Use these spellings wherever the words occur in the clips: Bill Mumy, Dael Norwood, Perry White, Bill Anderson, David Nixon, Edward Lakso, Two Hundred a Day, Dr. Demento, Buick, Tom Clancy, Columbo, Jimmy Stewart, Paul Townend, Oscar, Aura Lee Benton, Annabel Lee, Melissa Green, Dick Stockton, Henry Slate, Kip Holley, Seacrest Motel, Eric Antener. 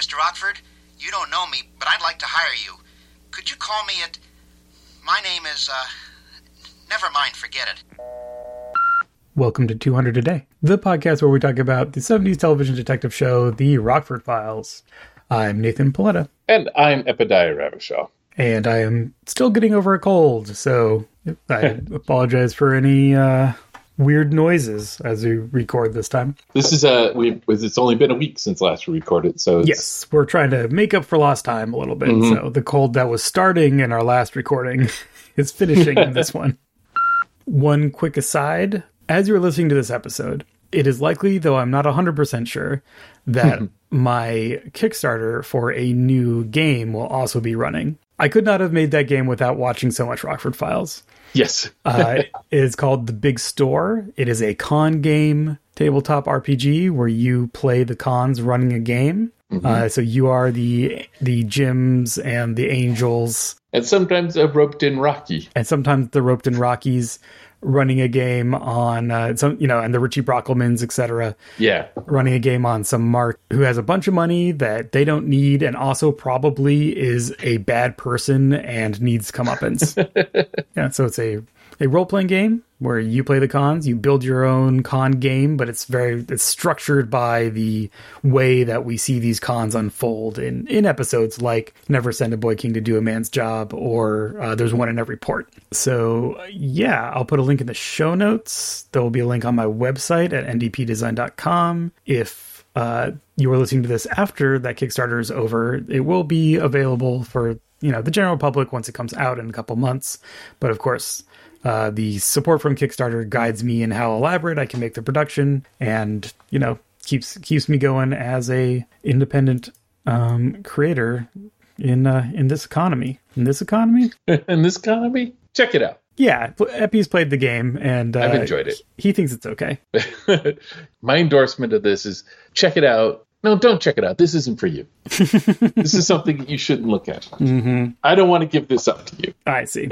Mr. Rockford, you don't know me, but I'd like to hire you. Could you call me at... My name is, Never mind, forget it. Welcome to 200 a Day, the podcast where we talk about the 70s television detective show, The Rockford Files. I'm Nathan Paoletta. And I'm Epidio Ravishaw. And I am still getting over a cold, so I apologize for any weird noises as we record this time. This is it's only been a week since last we recorded, so it's... Yes, we're trying to make up for lost time a little bit. Mm-hmm. So the cold that was starting in our last recording is finishing in this one. One quick aside, as you're listening to this episode, it is likely, though I'm not 100% sure, that my Kickstarter for a new game will also be running. I could not have made that game without watching so much Rockford Files. Yes. It is called The Big Store. It is a con game tabletop RPG where you play the cons running a game. Mm-hmm. So you are the gyms and the angels. And sometimes a roped-in Rocky. And sometimes the roped-in Rockies running a game on, and the Richie Brockelmans, etc. Yeah. Running a game on some Mark who has a bunch of money that they don't need and also probably is a bad person and needs comeuppance. Yeah, so it's a role-playing game where you play the cons, you build your own con game, but it's structured by the way that we see these cons unfold in episodes like Never Send a Boy King to Do a Man's Job, or There's One in Every Port. So yeah, I'll put a link in the show notes. There will be a link on my website at ndpdesign.com. If you are listening to this after that Kickstarter is over, it will be available for the general public once it comes out in a couple months. But of course, the support from Kickstarter guides me in how elaborate I can make the production, and keeps me going as a independent creator in this economy. In this economy, check it out. Yeah, Epi's played the game, and I've enjoyed it. He thinks it's okay. My endorsement of this is check it out. No, don't check it out. This isn't for you. This is something that you shouldn't look at. Mm-hmm. I don't want to give this up to you. I see.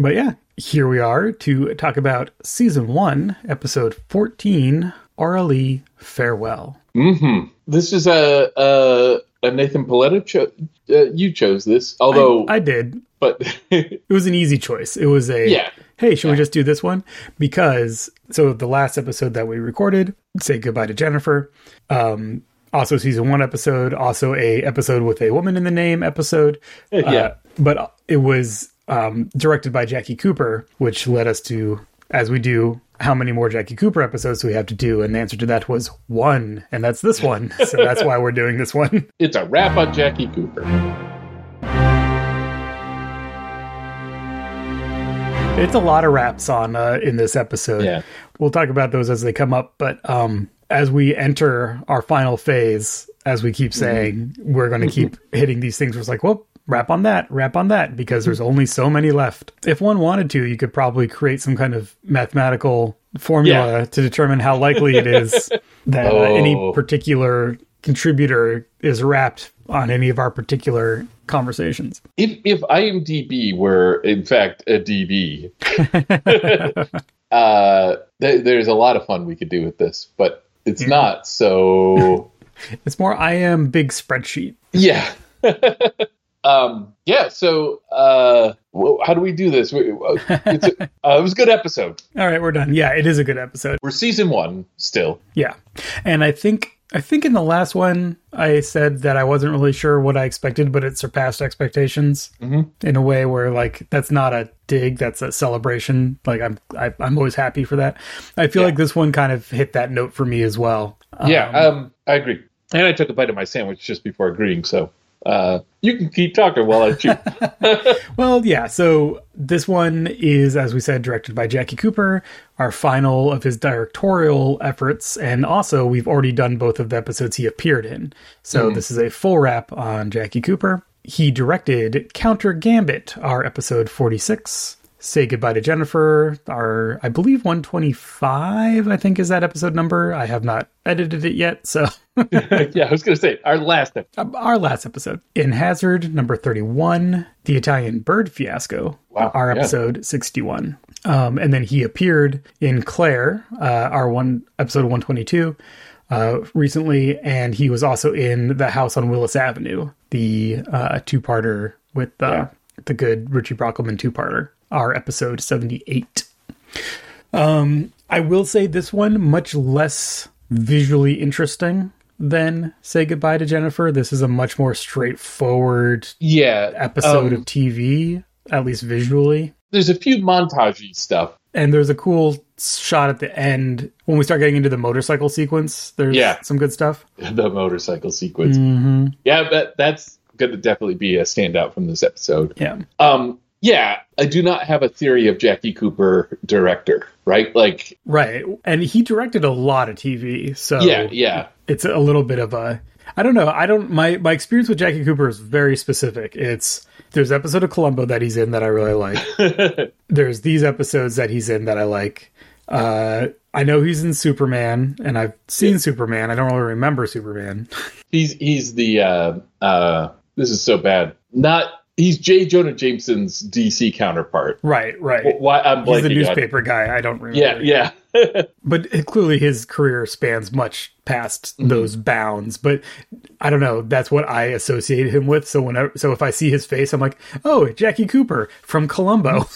But yeah, here we are to talk about Season 1, Episode 14, Aura Lee, Farewell. Mm-hmm. This is a Nathan Paoletta. You chose this, although... I did. But it was an easy choice. It was we just do this one? Because, so the last episode that we recorded, Say Goodbye to Jennifer, also Season 1 episode, also a episode with a woman in the name episode. But it was... directed by Jackie Cooper, which led us to, as we do, how many more Jackie Cooper episodes do we have to do? And the answer to that was one, and that's this one. So that's why we're doing this one. It's a wrap on Jackie Cooper. It's a lot of wraps on in this episode. Yeah. We'll talk about those as they come up, but as we enter our final phase, as we keep saying, we're going to keep hitting these things where it's like, well, wrap on that, because there's only so many left. If one wanted to, you could probably create some kind of mathematical formula to determine how likely it is that any particular contributor is wrapped on any of our particular conversations. If IMDb were, in fact, a DB, there's a lot of fun we could do with this, but it's not, so... It's more I am big spreadsheet. Yeah. So how do we do this? It was a good episode. All right, we're done. Yeah, it is a good episode. We're Season 1 still. Yeah. And I think in the last one, I said that I wasn't really sure what I expected, but it surpassed expectations in a way where, like, that's not a dig, that's a celebration. Like, I'm always happy for that. I feel like this one kind of hit that note for me as well. I agree. And I took a bite of my sandwich just before agreeing, so... you can keep talking while I chew. Well, yeah, so this one is, as we said, directed by Jackie Cooper, our final of his directorial efforts, and also we've already done both of the episodes he appeared in. So this is a full wrap on Jackie Cooper. He directed Counter Gambit, our episode 46, Say Goodbye to Jennifer, our, I believe, 125, I think is that episode number. I have not edited it yet, so... Yeah, I was going to say, our last episode. In Hazard, number 31, The Italian Bird Fiasco, our episode 61. And then he appeared in Claire, our episode 122, recently, and he was also in The House on Willis Avenue, the two-parter with the good Richie Brockelman two-parter, our episode 78. I will say this one, much less visually interesting than Say Goodbye to Jennifer. This is a much more straightforward episode of TV, at least visually. There's a few montage-y stuff. And there's a cool shot at the end when we start getting into the motorcycle sequence. There's some good stuff. The motorcycle sequence. Mm-hmm. Yeah, that's going to definitely be a standout from this episode. Yeah. Yeah, I do not have a theory of Jackie Cooper director, right? Like, right. And he directed a lot of TV, so it's a little bit of a... I don't know. My experience with Jackie Cooper is very specific. There's an episode of Columbo that he's in that I really like. There's these episodes that he's in that I like. I know he's in Superman, and I've seen Superman. I don't really remember Superman. He's the this is so bad. He's J. Jonah Jameson's DC counterpart. Right. Why I'm blanking. He's the newspaper guy. I don't remember. Yeah. But clearly his career spans much past those bounds. But I don't know. That's what I associate him with. So if I see his face, I'm like, oh, Jackie Cooper from Columbo.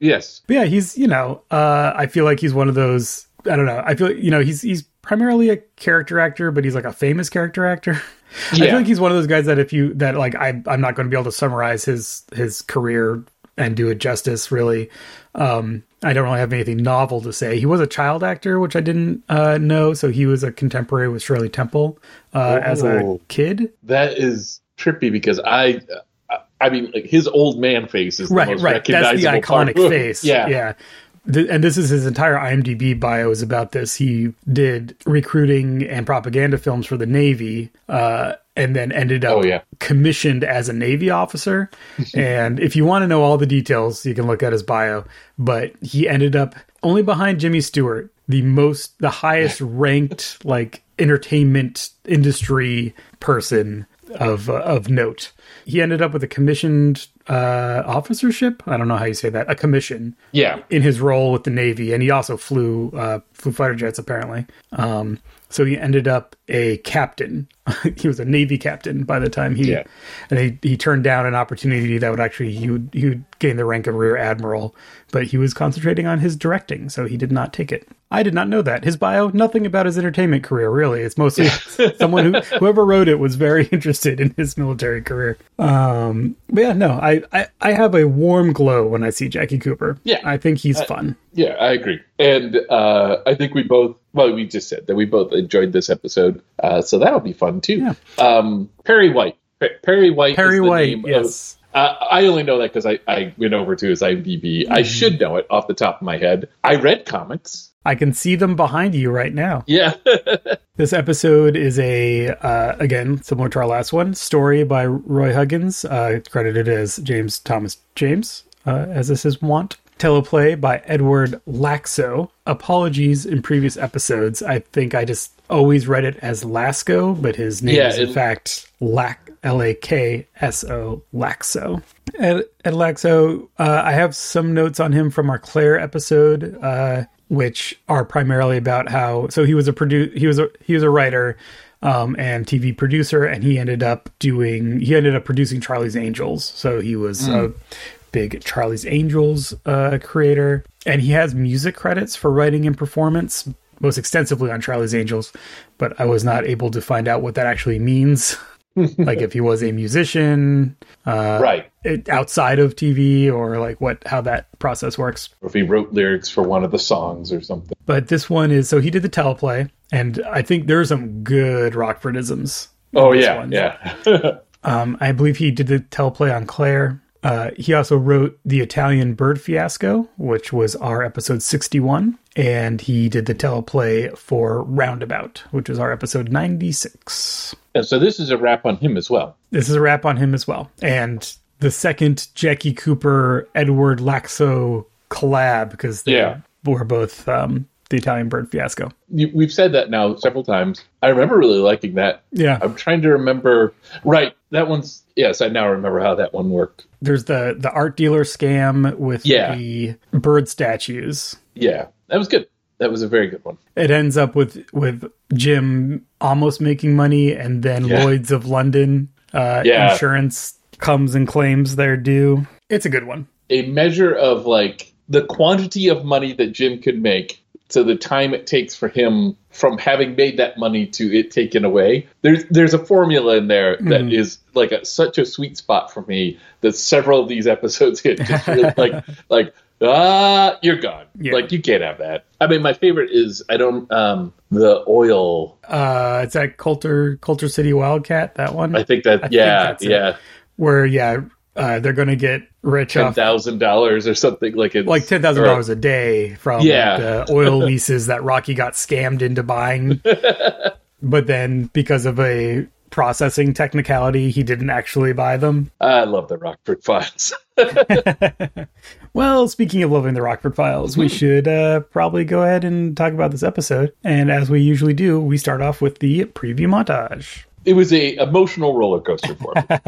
Yes. But yeah, he's, I feel like he's one of those. I don't know. I feel he's primarily a character actor, but he's like a famous character actor. Yeah. I feel like he's one of those guys that I'm not going to be able to summarize his career and do it justice, really. I don't really have anything novel to say. He was a child actor, which I didn't know. So he was a contemporary with Shirley Temple as a kid. That is trippy because his old man face is the most recognizable. That's the iconic face. Yeah. And this is his entire IMDb bio is about this. He did recruiting and propaganda films for the Navy, and then ended up commissioned as a Navy officer. And if you want to know all the details, you can look at his bio. But he ended up only behind Jimmy Stewart, the highest ranked entertainment industry person of note. He ended up with a commissioned officership. I don't know how you say that. A commission. Yeah. In his role with the Navy, and he also flew fighter jets apparently. So he ended up a captain. He was a Navy captain by the time he turned down an opportunity that would actually he would gain the rank of Rear Admiral, but he was concentrating on his directing, so he did not take it. I did not know that. His bio, nothing about his entertainment career, really. It's mostly someone whoever wrote it was very interested in his military career. But yeah, no, I have a warm glow when I see Jackie Cooper. Yeah. I think he's fun. Yeah, I agree. And I think we just said that we both enjoyed this episode. So that'll be fun, too. Yeah. Perry White. Perry White is the name. I only know that because I went over to his IMDb. Mm-hmm. I should know it off the top of my head. I read comics. I can see them behind you right now. Yeah. This episode is again, similar to our last one, story by Roy Huggins. It's credited as James Thomas James, as this is wont. Teleplay by Edward Lakso. Apologies in previous episodes. I think I just always read it as Lasco, but his name is in fact Lakso, Lakso. Ed Lakso, I have some notes on him from our Claire episode, which are primarily about how. So he was a writer and TV producer, and he ended up producing Charlie's Angels. So he was big Charlie's Angels creator, and he has music credits for writing and performance, most extensively on Charlie's Angels, but I was not able to find out what that actually means. Like if he was a musician, outside of TV, or how that process works, or if he wrote lyrics for one of the songs or something. But this one is, so he did the teleplay, and I think there are some good Rockfordisms. Oh yeah, one. Yeah. I believe he did the teleplay on Claire. He also wrote The Italian Bird Fiasco, which was our episode 61. And he did the teleplay for Roundabout, which was our episode 96. And so this is a wrap on him as well. And the second Jackie Cooper, Edward Lakso collab, because they were both The Italian Bird Fiasco. We've said that now several times. I remember really liking that. Yeah. I'm trying to remember. Right. That one's... Yes, I now remember how that one worked. There's the art dealer scam with the bird statues. Yeah, that was good. That was a very good one. It ends up with Jim almost making money, and then Lloyd's of London insurance comes and claims their due. It's a good one. A measure of like the quantity of money that Jim could make to the time it takes for him from having made that money to it taken away. There's a formula in there that is like such a sweet spot for me that several of these episodes hit. Just really like. You're gone. Yeah. Like, you can't have that. I mean, my favorite is, the oil. It's that Coulter City Wildcat, that one? I think that, I think that's it. Where, they're going to get rich $10,000 or something. Like $10,000 a day from the oil leases that Rocky got scammed into buying. But then, because of a processing technicality, he didn't actually buy them. I love the Rockford Files. Well, speaking of loving the Rockford Files, we should probably go ahead and talk about this episode. And as we usually do, we start off with the preview montage. It was an emotional roller coaster for me.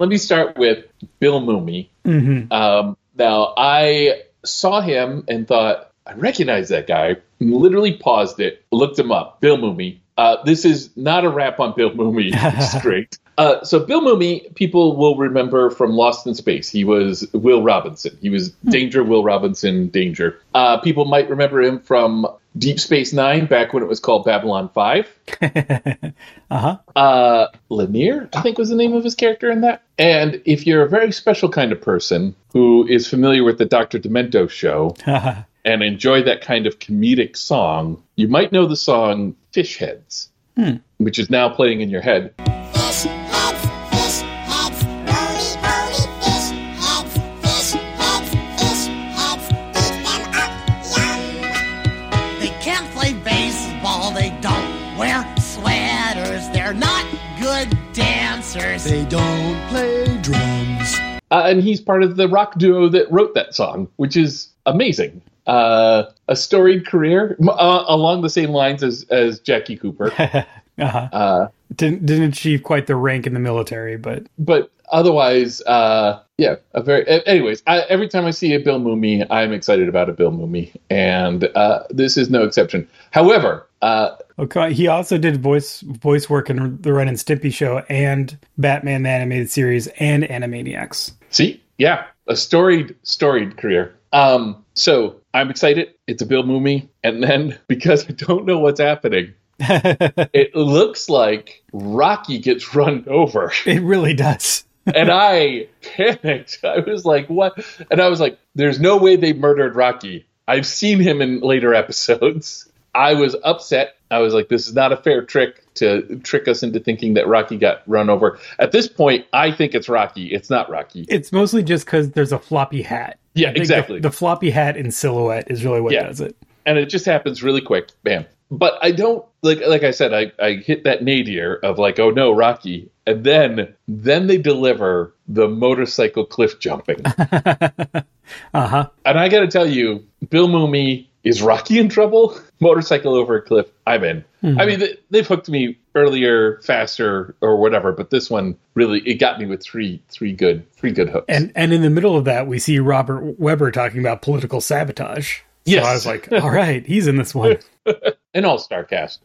Let me start with Bill Mumy. Mm-hmm. Now, I saw him and thought, I recognize that guy. Literally paused it, looked him up. Bill Mumy. This is not a rap on Bill Mumy, straight. So Bill Mumy, people will remember from Lost in Space. He was Will Robinson. He was Danger Will Robinson Danger. People might remember him from Deep Space Nine, back when it was called Babylon 5. Lanier, I think was the name of his character in that. And if you're a very special kind of person who is familiar with the Dr. Demento show and enjoy that kind of comedic song, you might know the song Fish Heads, which is now playing in your head. They don't play drums. And he's part of the rock duo that wrote that song, which is amazing. A storied career along the same lines as Jackie Cooper. Didn't achieve quite the rank in the military, but otherwise, anyways, every time I see a Bill Mumy, I'm excited about a Bill Mumy, and this is no exception. However. Okay. He also did voice work in the Ren and Stimpy show and Batman the Animated Series and Animaniacs. See? Yeah. A storied career. So I'm excited. It's a Bill Mumy. And then, because I don't know what's happening, it looks like Rocky gets run over. It really does. And I panicked. I was like, what? And I was like, there's no way they murdered Rocky. I've seen him in later episodes. I was upset. I was like, this is not a fair trick to trick us into thinking that Rocky got run over. At this point, I think it's Rocky. It's not Rocky. It's mostly just because there's a floppy hat. Yeah, exactly. The floppy hat in silhouette is really what does it. And it just happens really quick. Bam. But I don't, like I said, I hit that nadir of like, oh no, Rocky. And then they deliver the motorcycle cliff jumping. And I got to tell you, Bill Mumy, is Rocky in trouble? Motorcycle over a cliff, I'm in. I mean, they've hooked me earlier, faster, or whatever, but this one really, it got me with three good hooks. And in the middle of that, we see Robert Webber talking about political sabotage. Yes. So I was like, all right, he's in this one. An all-star cast.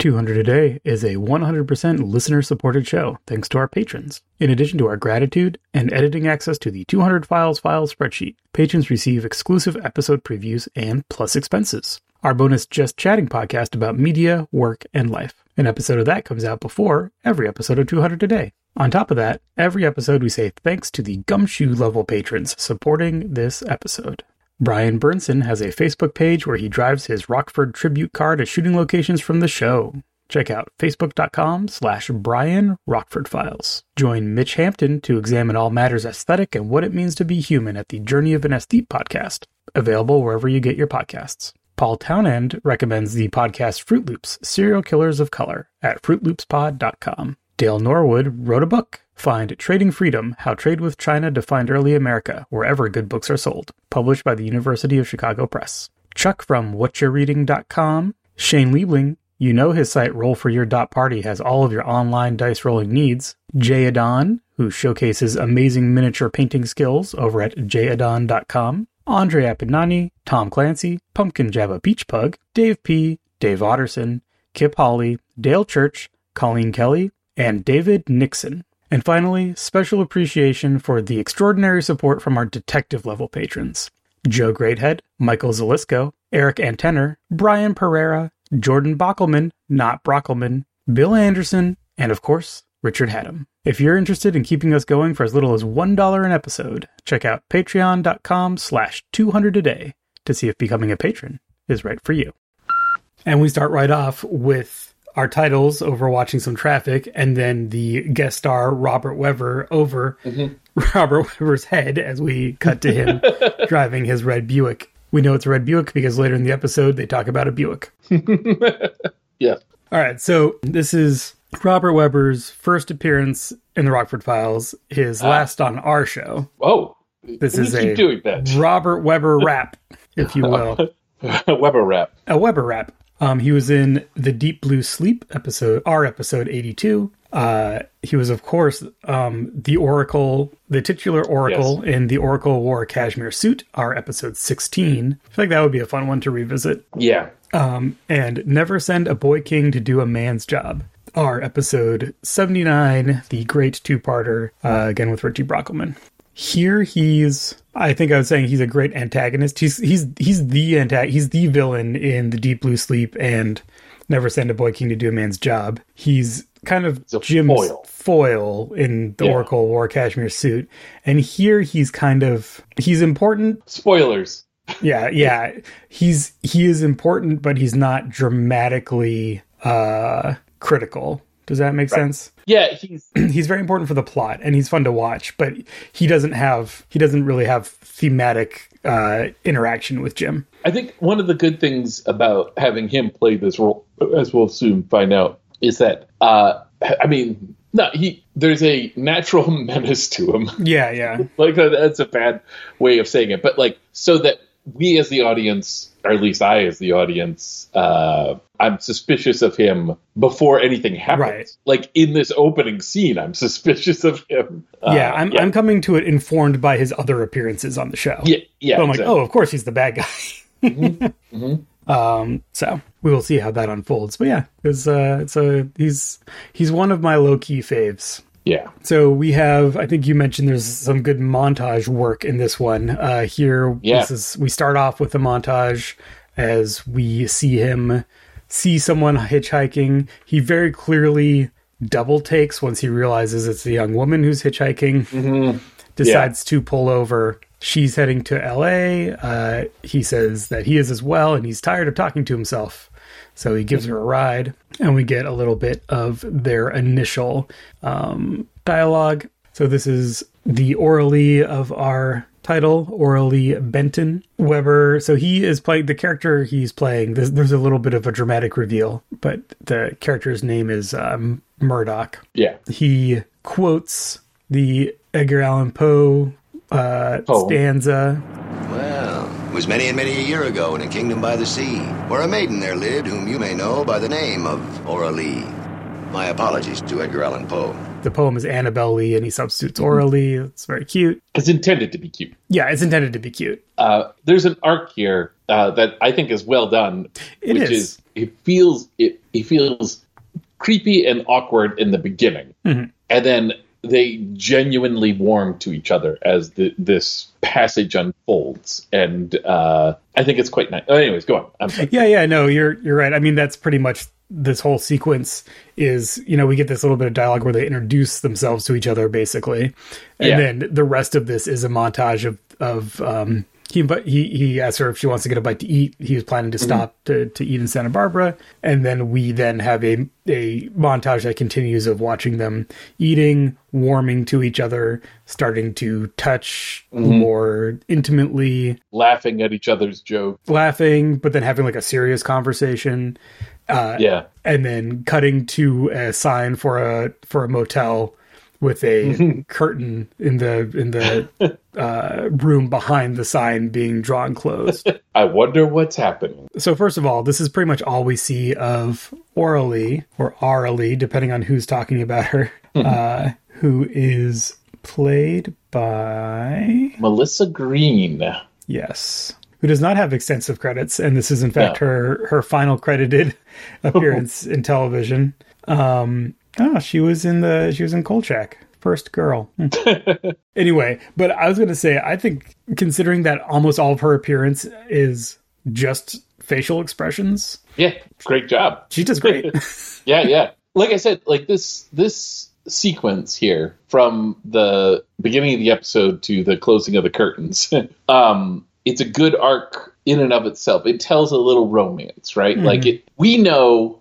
200 a Day is a 100% listener-supported show, thanks to our patrons. In addition to our gratitude and editing access to the 200 Files file spreadsheet, patrons receive exclusive episode previews and plus expenses. Our bonus Just Chatting podcast about media, work, and life. An episode of that comes out before every episode of 200 a Day. On top of that, every episode we say thanks to the gumshoe-level patrons supporting this episode. Brian Burnson has a Facebook page where he drives his Rockford tribute car to shooting locations from the show. Check out facebook.com/Brian Rockford Files. Join Mitch Hampton to examine all matters aesthetic and what it means to be human at the Journey of an Aesthete podcast, available wherever you get your podcasts. Paul Townend recommends the podcast Fruit Loops, Serial Killers of Color at fruitloopspod.com. Dale Norwood wrote a book. Find Trading Freedom, How Trade with China Defined Early America, wherever good books are sold. Published by the University of Chicago Press. Chuck from whatyoureading.com. Shane Liebling, you know his site rollforyour.party has all of your online dice rolling needs. Jay Adon, who showcases amazing miniature painting skills over at jayadon.com. Andre Appignani, Tom Clancy, Pumpkin Jabba Beach Pug, Dave P., Dave Otterson, Kip Hawley, Dale Church, Colleen Kelly, and David Nixon. And finally, special appreciation for the extraordinary support from our detective-level patrons. Joe Greathead, Michael Zalisco, Eric Antenor, Brian Pereira, Jordan Bockelman, not Brockelman, Bill Anderson, and of course, Richard Haddam. If you're interested in keeping us going for as little as $1 an episode, check out patreon.com/200aday to see if becoming a patron is right for you. And we start right off with our titles over Watching Some Traffic, and then the guest star Robert Webber over Robert Webber's head as we cut to him driving his red Buick. We know it's a red Buick because later in the episode they talk about a Buick. Yeah. All right, so this is Robert Webber's first appearance in The Rockford Files, his last on our show. Oh, this is a doing that? Robert Webber rap, if you will. A Webber rap. He was in the Deep Blue Sleep episode, our episode 82. He was, of course, the titular Oracle yes. in The Oracle Wore a Cashmere Suit, our episode 16. I feel like that would be a fun one to revisit. Yeah. And Never Send a Boy King to Do a Man's Job, our episode 79, the great two-parter, again with Richie Brockelman. Here he's, I think I was saying he's a great antagonist. He's the villain in The Deep Blue Sleep and Never Send a Boy King to Do a Man's Job. He's kind of Jim's foil in The Oracle Wore a Cashmere Suit. And here he's important. Spoilers. Yeah. He is important, but he's not dramatically critical. Does that make sense? Yeah, he's very important for the plot, and he's fun to watch, but he doesn't really have thematic interaction with Jim. I think one of the good things about having him play this role, as we'll soon find out, is that there's a natural menace to him. Yeah. Like that's a bad way of saying it, but like so that we as the audience, or at least I as the audience, I'm suspicious of him before anything happens. Right. Like in this opening scene, I'm suspicious of him. I'm coming to it informed by his other appearances on the show. Yeah. So I'm exactly. Like, oh, of course he's the bad guy. Mm-hmm. Mm-hmm. So we will see how that unfolds. But yeah, he's one of my low key faves. Yeah. So we have, I think you mentioned there's some good montage work in this one. We start off with a montage as we see him see someone hitchhiking. He very clearly double takes once he realizes it's the young woman who's hitchhiking, mm-hmm. decides to pull over. She's heading to LA. He says that he is as well, and he's tired of talking to himself. So he gives her a ride, and we get a little bit of their initial dialogue. So this is the Aura Lee of our title, Aura Lee Benton Webber. So he is playing the character he's playing. There's a little bit of a dramatic reveal, but the character's name is Murdoch. Yeah. He quotes the Edgar Allan Poe stanza. It was many and many a year ago in a kingdom by the sea, where a maiden there lived whom you may know by the name of Aura Lee. My apologies to Edgar Allan Poe. The poem is Annabel Lee, and he substitutes Aura Lee. It's very cute. It's intended to be cute. Yeah, it's intended to be cute. There's an arc here that I think is well done. It feels creepy and awkward in the beginning, mm-hmm. and then they genuinely warm to each other as this passage unfolds, and I think it's quite nice. Oh, anyways, go on. I'm sorry. Yeah. No, you're right. I mean, that's pretty much this whole sequence is, we get this little bit of dialogue where they introduce themselves to each other, basically, and then the rest of this is a montage of he asks her if she wants to get a bite to eat. He was planning to stop to eat in Santa Barbara, and then we have a montage that continues of watching them eating, warming to each other, starting to touch more intimately, laughing at each other's jokes, but then having like a serious conversation. And then cutting to a sign for a motel with a curtain in the room behind the sign being drawn closed. I wonder what's happening. So first of all, this is pretty much all we see of Aura Lee, depending on who's talking about her, who is played by Melissa Green. Yes. Who does not have extensive credits, and this is in fact her final credited appearance in television. She was in Kolchak, First Girl. Anyway, but I was going to say, I think considering that almost all of her appearance is just facial expressions. Yeah, great job. She does great. Yeah. Like I said, like this sequence here from the beginning of the episode to the closing of the curtains. It's a good arc in and of itself. It tells a little romance, right? Mm-hmm. Like we know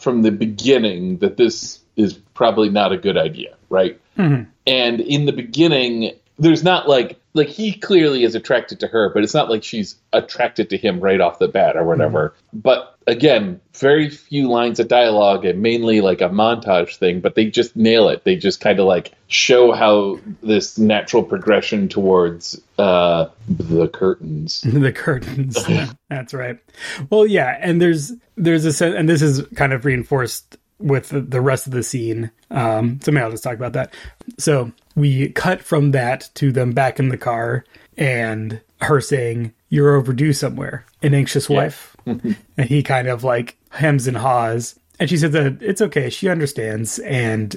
from the beginning that this is probably not a good idea, right? Mm-hmm. And in the beginning, there's not like he clearly is attracted to her, but it's not like she's attracted to him right off the bat or whatever. Mm-hmm. But again, very few lines of dialogue and mainly like a montage thing, but they just nail it. They just kind of like show how this natural progression towards the curtains. The curtains. Yeah, that's right. Well, yeah. And there's a sense, and this is kind of reinforced with the rest of the scene. So maybe I'll just talk about that. So we cut from that to them back in the car and her saying, "You're overdue somewhere, an anxious wife." And he kind of like hems and haws. And she said that it's okay. She understands and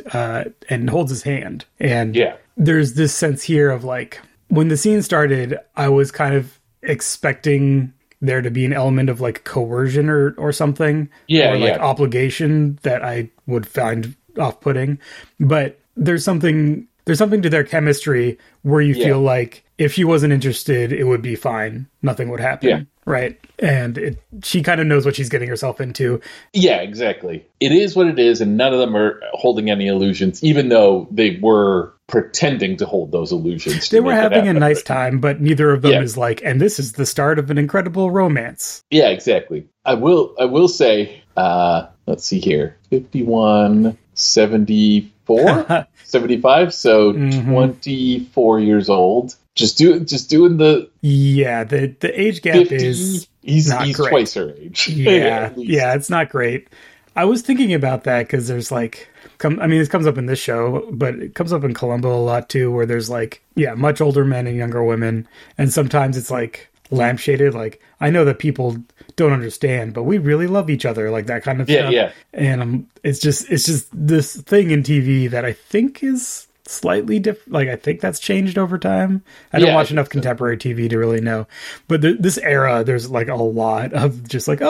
holds his hand. And there's this sense here of like, when the scene started, I was kind of expecting there to be an element of like coercion or something. Yeah. Or like obligation that I would find off-putting. But there's something to their chemistry where you feel like if she wasn't interested, it would be fine. Nothing would happen. Yeah. Right. And she kind of knows what she's getting herself into. Yeah, exactly. It is what it is. And none of them are holding any illusions, even though they were pretending to hold those illusions. They were having a nice time, but neither of them is like, and this is the start of an incredible romance. Yeah, exactly. I will say, let's see here, 51, 74, 75. So 24 years old. Just doing the... Yeah, the age gap 50, is he's great. Twice her age. Yeah, yeah, it's not great. I was thinking about that because there's like... it comes up in this show, but it comes up in Columbo a lot too, where there's like, much older men and younger women. And sometimes it's like lampshaded, like, I know that people don't understand, but we really love each other, like that kind of stuff. Yeah. And it's just this thing in TV that I think is... slightly different. Like I think that's changed over time. I don't watch enough contemporary TV to really know, but this era, there's like a lot of just like,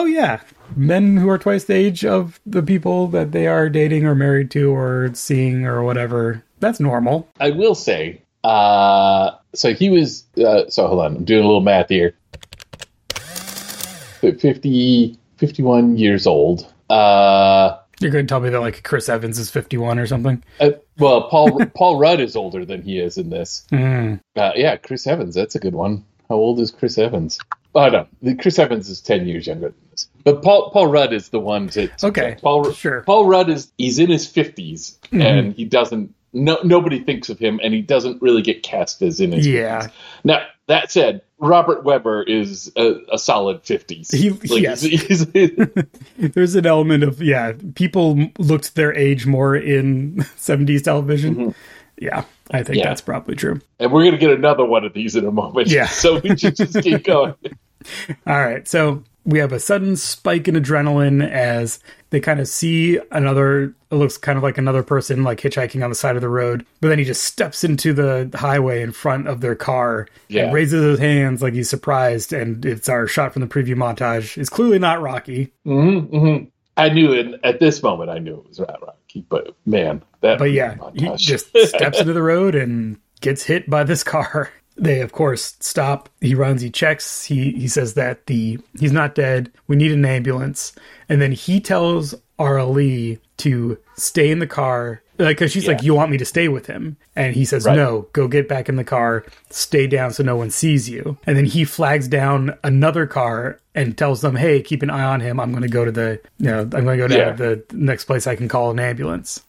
men who are twice the age of the people that they are dating or married to or seeing or whatever. That's normal. I will say, so he was, so hold on, I'm doing a little math here. 51 years old. You're going to tell me that like Chris Evans is 51 or something? Well, Paul Rudd is older than he is in this. Mm. Chris Evans. That's a good one. How old is Chris Evans? Oh, no. Chris Evans is 10 years younger than this. But Paul Rudd is the one to okay. Paul Rudd he's in his 50s and he doesn't... nobody thinks of him and he doesn't really get cast as in his 50s. Now, that said... Robert Webber is a solid 50s. There's an element of, people looked their age more in 70s television. Mm-hmm. Yeah, I think that's probably true. And we're going to get another one of these in a moment. Yeah. So we should just keep going. All right. So we have a sudden spike in adrenaline as they kind of see another, it looks kind of like another person like hitchhiking on the side of the road, but then he just steps into the highway in front of their car and raises his hands like he's surprised. And it's our shot from the preview montage. It's clearly not Rocky. Mm-hmm, mm-hmm. I knew it at this moment. I knew it was not Rocky, but man, he just steps into the road and gets hit by this car. They, of course, stop. He runs, he checks. He says that he's not dead. We need an ambulance. And then he tells Aura Lee to stay in the car. Because she's like, you want me to stay with him? And he says, no, go get back in the car. Stay down so no one sees you. And then he flags down another car and tells them, hey, keep an eye on him. I'm going to go to the next place I can call an ambulance.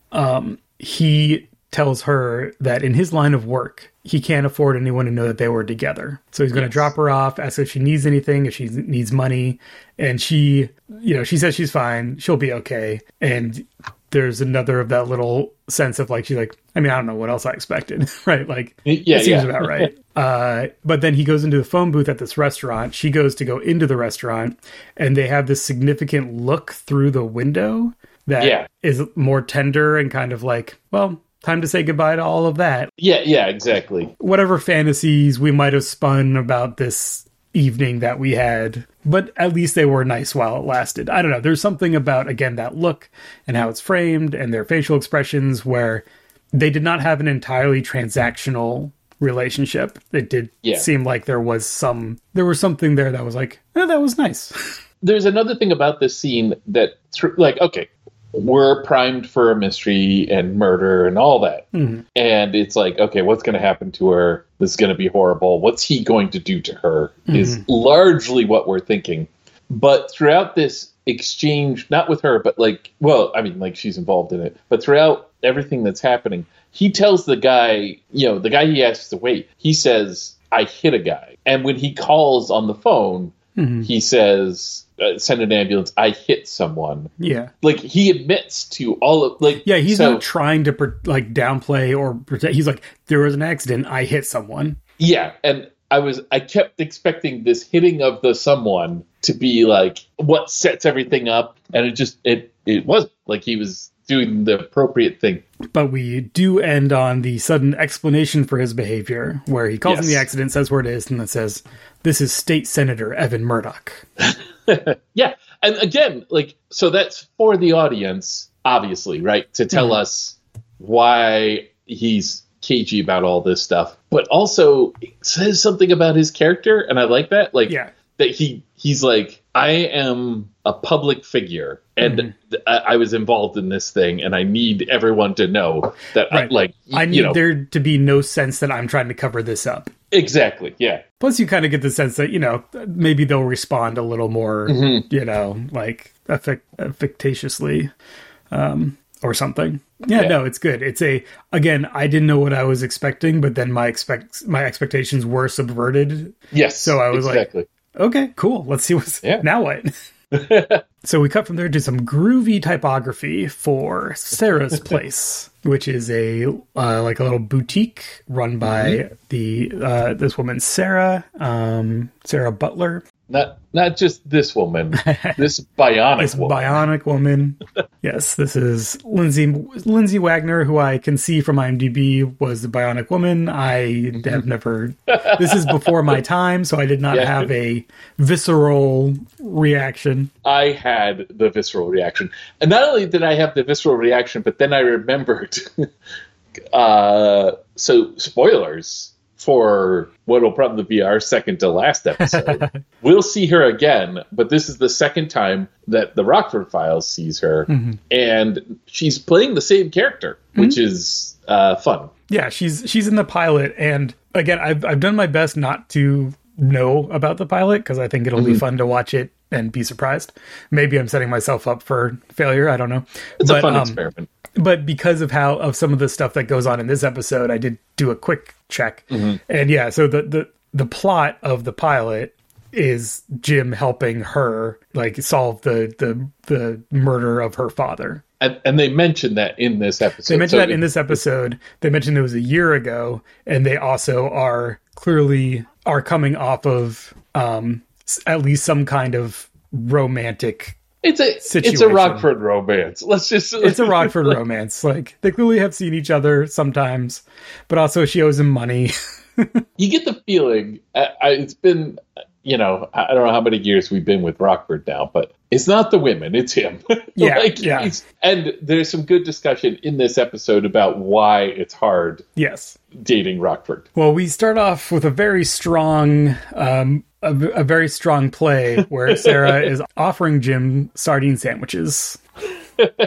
He tells her that in his line of work, he can't afford anyone to know that they were together. So he's going to drop her off, ask if she needs anything, if she needs money. And she says she's fine. She'll be okay. And there's another of that little sense of like, she's like, I mean, I don't know what else I expected, right? Like, it seems about right. But then he goes into the phone booth at this restaurant. She goes to go into the restaurant, and they have this significant look through the window that is more tender and kind of like, well, time to say goodbye to all of that. Yeah, exactly. Whatever fantasies we might have spun about this evening that we had, but at least they were nice while it lasted. I don't know. There's something about, again, that look and how it's framed and their facial expressions where they did not have an entirely transactional relationship. It did seem like there was something there that was like, oh, that was nice. There's another thing about this scene that, like, okay, we're primed for a mystery and murder and all that. Mm-hmm. And it's like, okay, what's going to happen to her? This is going to be horrible. What's he going to do to her is largely what we're thinking. But throughout this exchange, not with her, but like, well, I mean, like she's involved in it, but throughout everything that's happening, he tells the guy, the guy he asks to wait, he says, I hit a guy. And when he calls on the phone, he says, send an ambulance, I hit someone. Yeah. Like, he admits to all of, like... Yeah, he's not trying to, downplay or pretend. He's like, there was an accident, I hit someone. Yeah, and I kept expecting this hitting of the someone to be, like, what sets everything up, and it wasn't. Like, he was doing the appropriate thing. But we do end on the sudden explanation for his behavior, where he calls him the accident, says where it is, and then says, this is State Senator Evan Murdoch. Yeah. And again, like, so that's for the audience, obviously, right? To tell us why he's cagey about all this stuff. But also it says something about his character, and I like that. Like, that he's like, I am a public figure, and I was involved in this thing, and I need everyone to know that I need there to be no sense that I'm trying to cover this up. Exactly, yeah. Plus you kind of get the sense that, maybe they'll respond a little more, like affectatiously or something. Yeah, no, it's good. It's again, I didn't know what I was expecting, but then my expectations were subverted. Yes, so I was like, okay, cool. Let's see what's... Yeah. Now what? So we cut from there to some groovy typography for Sarah's Place, which is a little boutique run by this woman, Sarah, Sarah Butler. Not just this woman, this bionic woman. Bionic woman. Yes, this is Lindsay Wagner, who I can see from IMDb was the Bionic Woman. I have never... This is before my time, so I did not have a visceral reaction. I had the visceral reaction. And not only did I have the visceral reaction, but then I remembered... so, spoilers... for what will probably be our second to last episode. We'll see her again, but this is the second time that the Rockford Files sees her, and she's playing the same character, which is fun. Yeah, she's in the pilot, and again, I've done my best not to know about the pilot, because I think it'll be fun to watch it and be surprised. Maybe I'm setting myself up for failure, I don't know. It's a fun experiment. But because of some of the stuff that goes on in this episode, I did do a quick check. And yeah, so the plot of the pilot is Jim helping her like solve the murder of her father. And they mentioned that in this episode. They mentioned it was a year ago, and they also are clearly coming off of at least some kind of romantic situation. It's a Rockford romance. It's a Rockford romance. Like, they clearly have seen each other sometimes, but also she owes him money. You get the feeling, it's been, I don't know how many years we've been with Rockford now, but it's not the women, it's him. Yeah, yeah. And there's some good discussion in this episode about why it's hard dating Rockford. Well, we start off with a very strong play where Sarah is offering Jim sardine sandwiches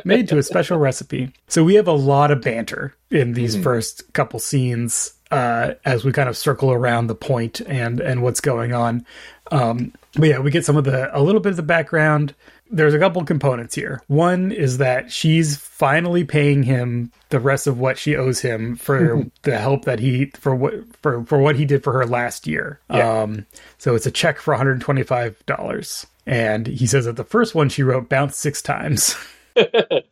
made to a special recipe. So we have a lot of banter in these first couple scenes as we kind of circle around the point and what's going on. But yeah, we get a little bit of the background. There's a couple components here. One is that she's finally paying him the rest of what she owes him for the help that he did for her last year. Yeah. So it's a check for $125. And he says that the first one she wrote bounced 6 times.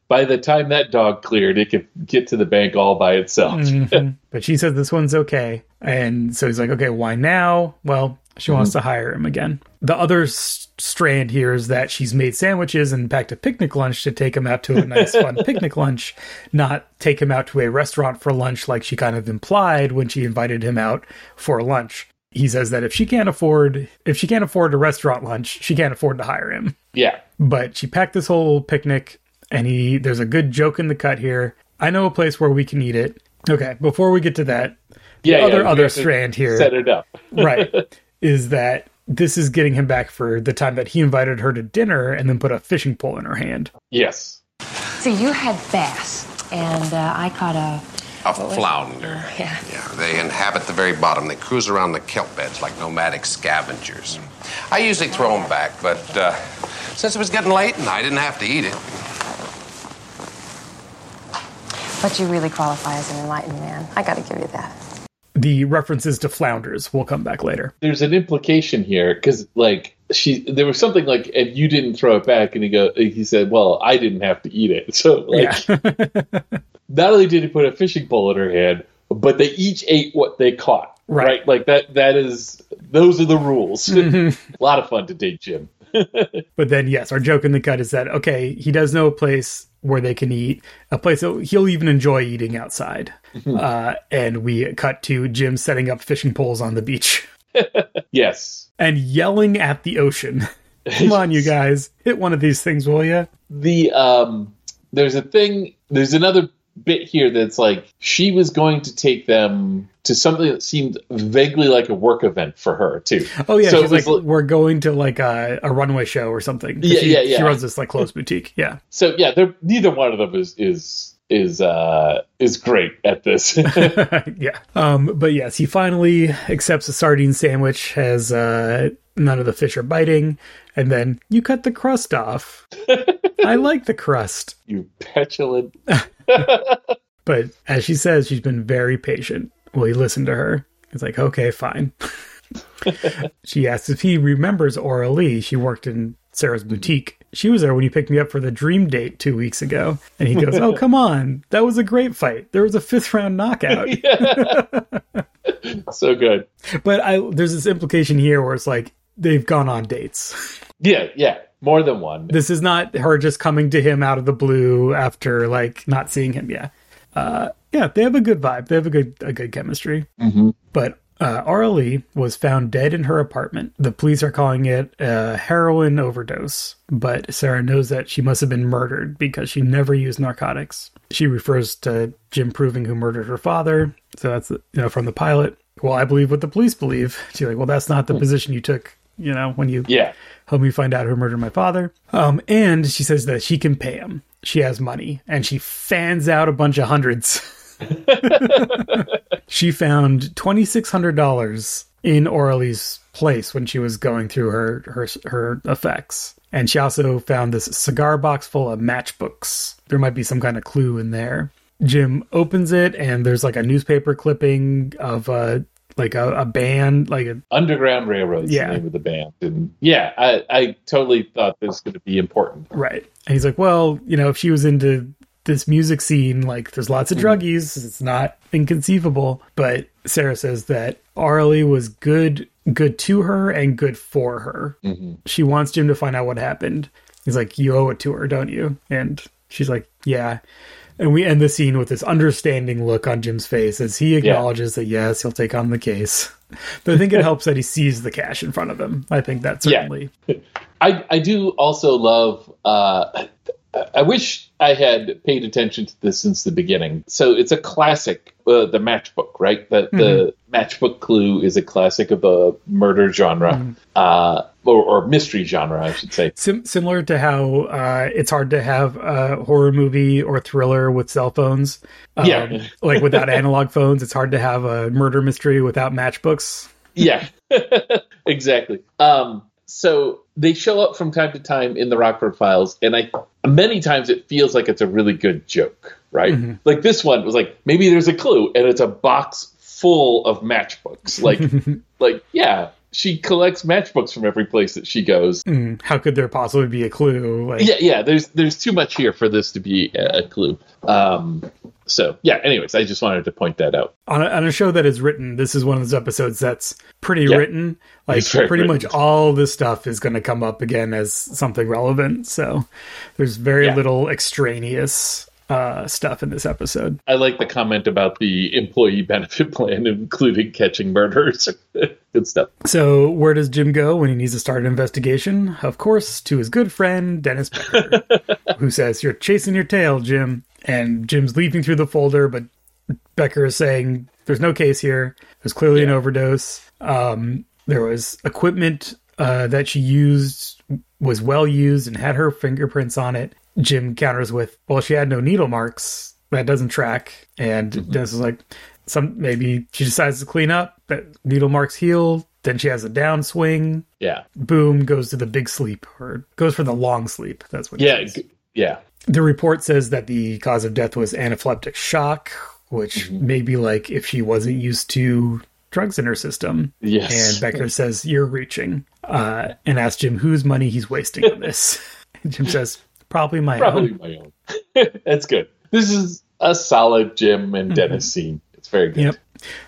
By the time that dog cleared, it could get to the bank all by itself. Mm-hmm. But she says this one's okay. And so he's like, okay, why now? Well, she wants to hire him again. The other strand here is that she's made sandwiches and packed a picnic lunch to take him out to a nice, fun picnic lunch, not take him out to a restaurant for lunch like she kind of implied when she invited him out for lunch. He says that if she can't afford a restaurant lunch, she can't afford to hire him. Yeah. But she packed this whole picnic, and there's a good joke in the cut here. I know a place where we can eat it. Okay, before we get to that, the other strand here, set it up. Right. Is that this is getting him back for the time that he invited her to dinner and then put a fishing pole in her hand. Yes. So you had bass, and I caught a flounder. Yeah. They inhabit the very bottom. They cruise around the kelp beds like nomadic scavengers. I usually throw them back, but since it was getting late and I didn't have to eat it. But you really qualify as an enlightened man. I got to give you that. The references to flounders will come back later. There's an implication here because, like, there was something like, and you didn't throw it back, and he said, well, I didn't have to eat it. So, like, not only did he put a fishing pole in her hand, but they each ate what they caught. Right? Like, those are the rules. Mm-hmm. A lot of fun to date, Jim. But then, yes, our joke in the cut is that, okay, he does know a place where they can eat, a place that he'll even enjoy eating outside. Mm-hmm. And we cut to Jim setting up fishing poles on the beach. Yes. And yelling at the ocean. Come on, you guys. Hit one of these things, will you? There's another bit here that's like, she was going to take them to something that seemed vaguely like a work event for her, too. Oh, yeah. So she's like, we're going to, like, a runway show or something. Yeah, She runs this, like, clothes boutique. Yeah. So, yeah, neither one of them is great at this. Yeah. But, yes, he finally accepts a sardine sandwich, has none of the fish are biting, and then you cut the crust off. I like the crust. You petulant. But as she says, she's been very patient. Will he listen to her? It's like, okay, fine. She asks if he remembers Aura Lee. She worked in Sarah's boutique. She was there when you picked me up for the dream date 2 weeks ago. And he goes, oh, come on. That was a great fight. There was a fifth-round knockout. So good. But there's this implication here where it's like they've gone on dates. Yeah. More than one. This is not her just coming to him out of the blue after, like, not seeing him yet. Yeah, they have a good vibe. They have a good chemistry. Mm-hmm. But Aura Lee was found dead in her apartment. The police are calling it a heroin overdose. But Sarah knows that she must have been murdered because she never used narcotics. She refers to Jim proving who murdered her father. So that's, from the pilot. Well, I believe what the police believe. She's like, well, that's not the position you took, when you help me find out who murdered my father. And she says that she can pay him. She has money. And she fans out a bunch of hundreds. She found $2,600 in Aura Lee's place when she was going through her effects. And she also found this cigar box full of matchbooks. There might be some kind of clue in there. Jim opens it, and there's like a newspaper clipping of a band. Underground Railroad is the name of the band. And I totally thought this was going to be important. Right. And he's like, well, if she was into this music scene, like, there's lots of druggies. It's not inconceivable. But Sarah says that Aura Lee was good to her and good for her. Mm-hmm. She wants Jim to find out what happened. He's like, you owe it to her, don't you? And she's like, yeah. And we end the scene with this understanding look on Jim's face as he acknowledges that, yes, he'll take on the case. But I think it helps that he sees the cash in front of him. I think that certainly. Yeah. I do also love... I wish I had paid attention to this since the beginning. So it's a classic, the matchbook, right? The matchbook clue is a classic of the murder genre, or mystery genre, I should say. Similar to how it's hard to have a horror movie or thriller with cell phones. Like without analog phones, it's hard to have a murder mystery without matchbooks. Yeah, exactly. So they show up from time to time in the Rockford Files, and many times it feels like it's a really good joke, right? Mm-hmm. Like this one was like, maybe there's a clue, and it's a box full of matchbooks. Like, she collects matchbooks from every place that she goes. How could there possibly be a clue? There's too much here for this to be a clue. Anyways, I just wanted to point that out. On a show that is written, this is one of those episodes that's pretty written. Like, pretty much all this stuff is going to come up again as something relevant. So there's very little extraneous stuff in this episode. I like the comment about the employee benefit plan, including catching murderers. Good stuff. So where does Jim go when he needs to start an investigation? Of course, to his good friend, Dennis Becker, who says, "You're chasing your tail, Jim." And Jim's leaping through the folder, but Becker is saying, there's no case here. There's clearly an overdose. There was equipment that she used was well used and had her fingerprints on it. Jim counters with, well, she had no needle marks. That doesn't track. And Dennis is like, maybe she decides to clean up, but needle marks heal. Then she has a downswing. Yeah. Boom, goes to the big sleep, or goes for the long sleep. That's what it is. Yeah. The report says that the cause of death was anaphylactic shock, which may be like if she wasn't used to drugs in her system. Yes. And Becker says, you're reaching. And asks Jim whose money he's wasting on this. And Jim says, probably my own. That's good. This is a solid Jim and Dennis scene. It's very good.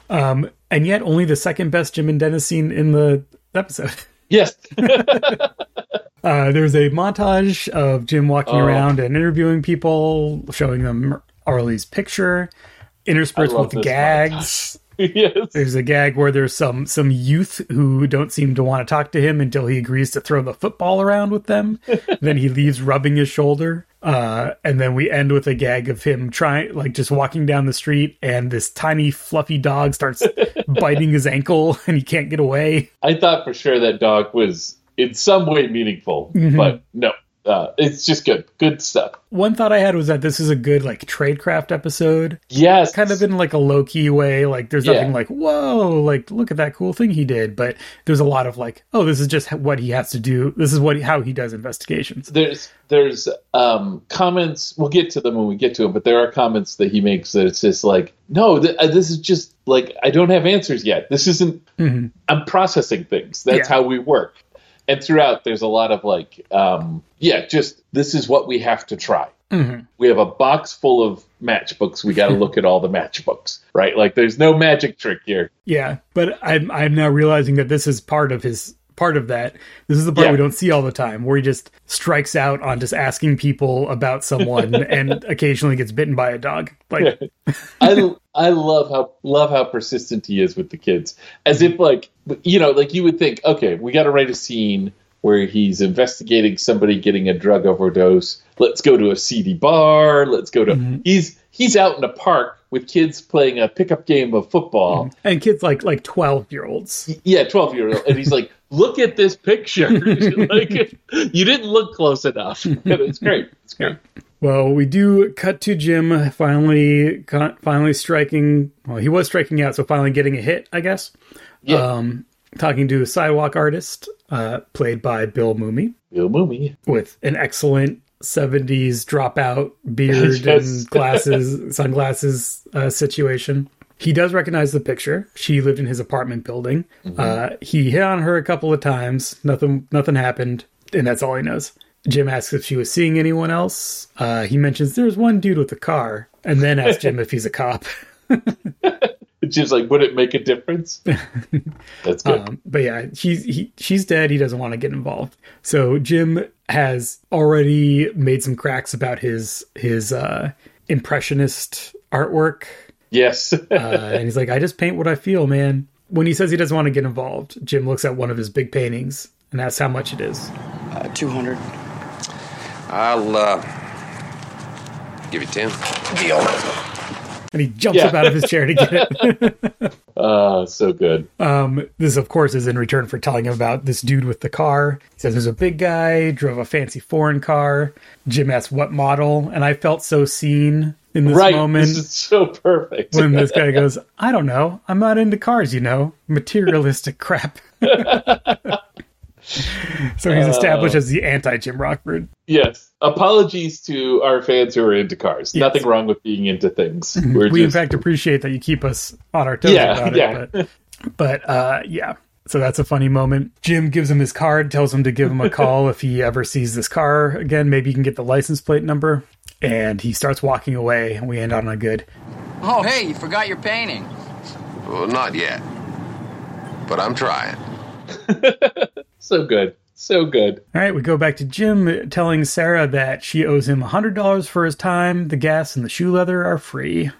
Yep. And yet only the second best Jim and Dennis scene in the episode. Yes. There's a montage of Jim walking around and interviewing people, showing them Arlie's picture, interspersed with gags. Yes. There's a gag where there's some youth who don't seem to want to talk to him until he agrees to throw the football around with them. Then he leaves rubbing his shoulder. And then we end with a gag of him just walking down the street, and this tiny fluffy dog starts biting his ankle and he can't get away. I thought for sure that dog was in some way meaningful, but no, it's just good stuff. One thought I had was that this is a good tradecraft episode. Yes. Kind of in a low key way. There's nothing whoa, look at that cool thing he did. But there's a lot of this is just what he has to do. This is how he does investigations. There's comments. We'll get to them when we get to them, but there are comments that he makes that it's just no, this is just I don't have answers yet. This isn't, I'm processing things. That's how we work. And throughout, there's a lot of this is what we have to try. We have a box full of matchbooks. We got to look at all the matchbooks, right? There's no magic trick here. Yeah, but I'm now realizing that this is part of that. This is the part we don't see all the time, where he just strikes out on just asking people about someone and occasionally gets bitten by a dog. I love how persistent he is with the kids. As if you would think, okay, we got to write a scene where he's investigating somebody getting a drug overdose. Let's go to a seedy bar. Let's go to he's out in a park with kids playing a pickup game of football, and kids like 12-year-olds. Yeah, 12-year-olds, and he's like, look at this picture. You didn't look close enough. It's great. It's great. Well, we do cut to Jim finally striking. Well, he was striking out, so finally getting a hit, I guess. Yeah. Talking to a sidewalk artist, played by Bill Mumy. Bill Mumy. With an excellent 70s dropout beard and sunglasses situation. He does recognize the picture. She lived in his apartment building. He hit on her a couple of times. Nothing happened. And that's all he knows. Jim asks if she was seeing anyone else. He mentions there's one dude with a car, and then asks Jim if he's a cop. Jim's like, would it make a difference? That's good. But yeah, she's dead. He doesn't want to get involved. So Jim has already made some cracks about his impressionist artwork. Yes. And he's like, I just paint what I feel, man. When he says he doesn't want to get involved, Jim looks at one of his big paintings and asks how much it is. 200. I'll give you 10. Deal. And he jumps up out of his chair to get it. So good. This, of course, is in return for telling him about this dude with the car. He says there's a big guy, drove a fancy foreign car. Jim asks what model, and I felt so seen in this moment. This is so perfect. When this guy goes, I don't know. I'm not into cars, materialistic crap. So he's established as the anti-Jim Rockford. Yes. Apologies to our fans who are into cars. Yes. Nothing wrong with being into things. We in fact appreciate that you keep us on our toes about it. But So that's a funny moment. Jim gives him his card, tells him to give him a call if he ever sees this car again. Maybe you can get the license plate number. And he starts walking away, and we end on a good... Oh, hey, you forgot your painting. Well, not yet. But I'm trying. So good. So good. All right, we go back to Jim telling Sarah that she owes him $100 for his time. The gas and the shoe leather are free.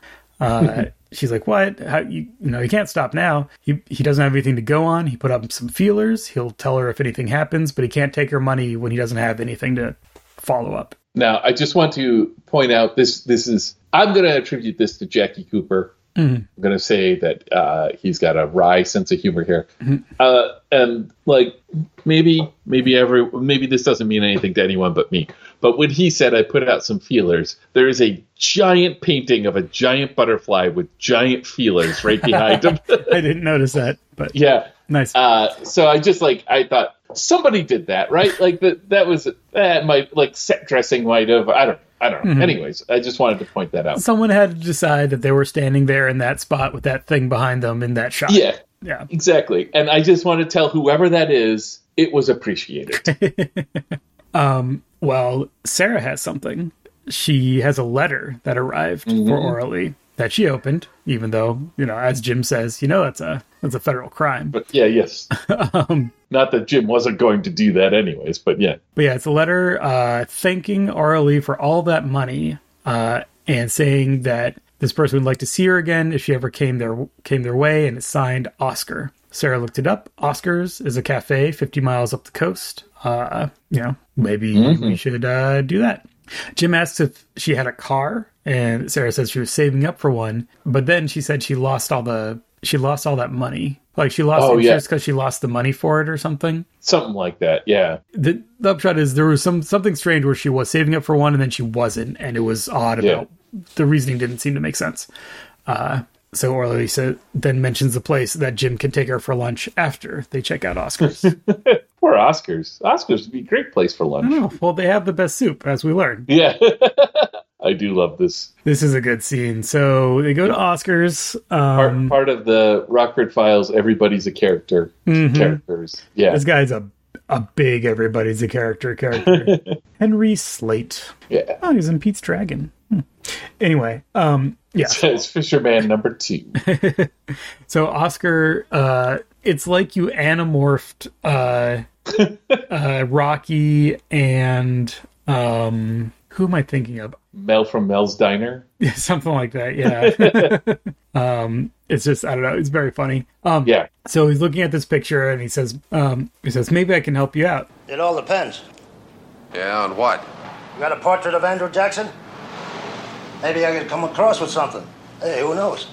She's like, what? How, you know, he can't stop now. He doesn't have anything to go on. He put up some feelers. He'll tell her if anything happens, but he can't take her money when he doesn't have anything to follow up. Now, I just want to point out this is... I'm going to attribute this to Jackie Cooper. Mm-hmm. I'm going to say that he's got a wry sense of humor here. Mm-hmm. And like, maybe this doesn't mean anything to anyone but me. But when he said, I put out some feelers, there is a giant painting of a giant butterfly with giant feelers right behind him. I didn't notice that, but yeah. Nice. So I thought somebody did that, right? Like that set dressing might have, I don't know. Mm-hmm. Anyways, I just wanted to point that out. Someone had to decide that they were standing there in that spot with that thing behind them in that shot. Yeah, yeah, exactly. And I just want to tell whoever that is, it was appreciated. Well, Sarah has something. She has a letter that arrived for Aura Lee that she opened, even though, you know, as Jim says, you know, that's a federal crime. But yeah, yes. Not that Jim wasn't going to do that anyways, but yeah. But yeah, it's a letter thanking Aura Lee for all that money and saying that this person would like to see her again if she ever came their way, and it's signed Oscar. Sarah looked it up. Oscar's is a cafe 50 miles up the coast. You know, maybe we should do that. Jim asks if she had a car, and Sarah says she was saving up for one, but then she said she lost all that money. Like she lost interest because she lost the money for it or something. Something like that, yeah. The upshot is there was something strange where she was saving up for one and then she wasn't, and it was odd about the reasoning didn't seem to make sense. So Aura Lee then mentions the place that Jim can take her for lunch after they check out Oscar's. Poor Oscar's. Oscar's would be a great place for lunch. I know. Well, they have the best soup, as we learned. Yeah. I do love this. This is a good scene. So they go to Oscar's. Part of the Rockford Files, everybody's a character. Mm-hmm. Characters. Yeah. This guy's a big everybody's a character. Henry Slate. Yeah. Oh, he's in Pete's Dragon. Anyway, yeah. It's Fisherman number 2. So Oscar, it's like you anamorphed Rocky and who am I thinking of? Mel from Mel's Diner? Yeah, something like that, yeah. It's just, I don't know, it's very funny. Yeah. So he's looking at this picture and he says, maybe I can help you out. It all depends. Yeah, on what? You got a portrait of Andrew Jackson? Maybe I could come across with something. Hey, who knows?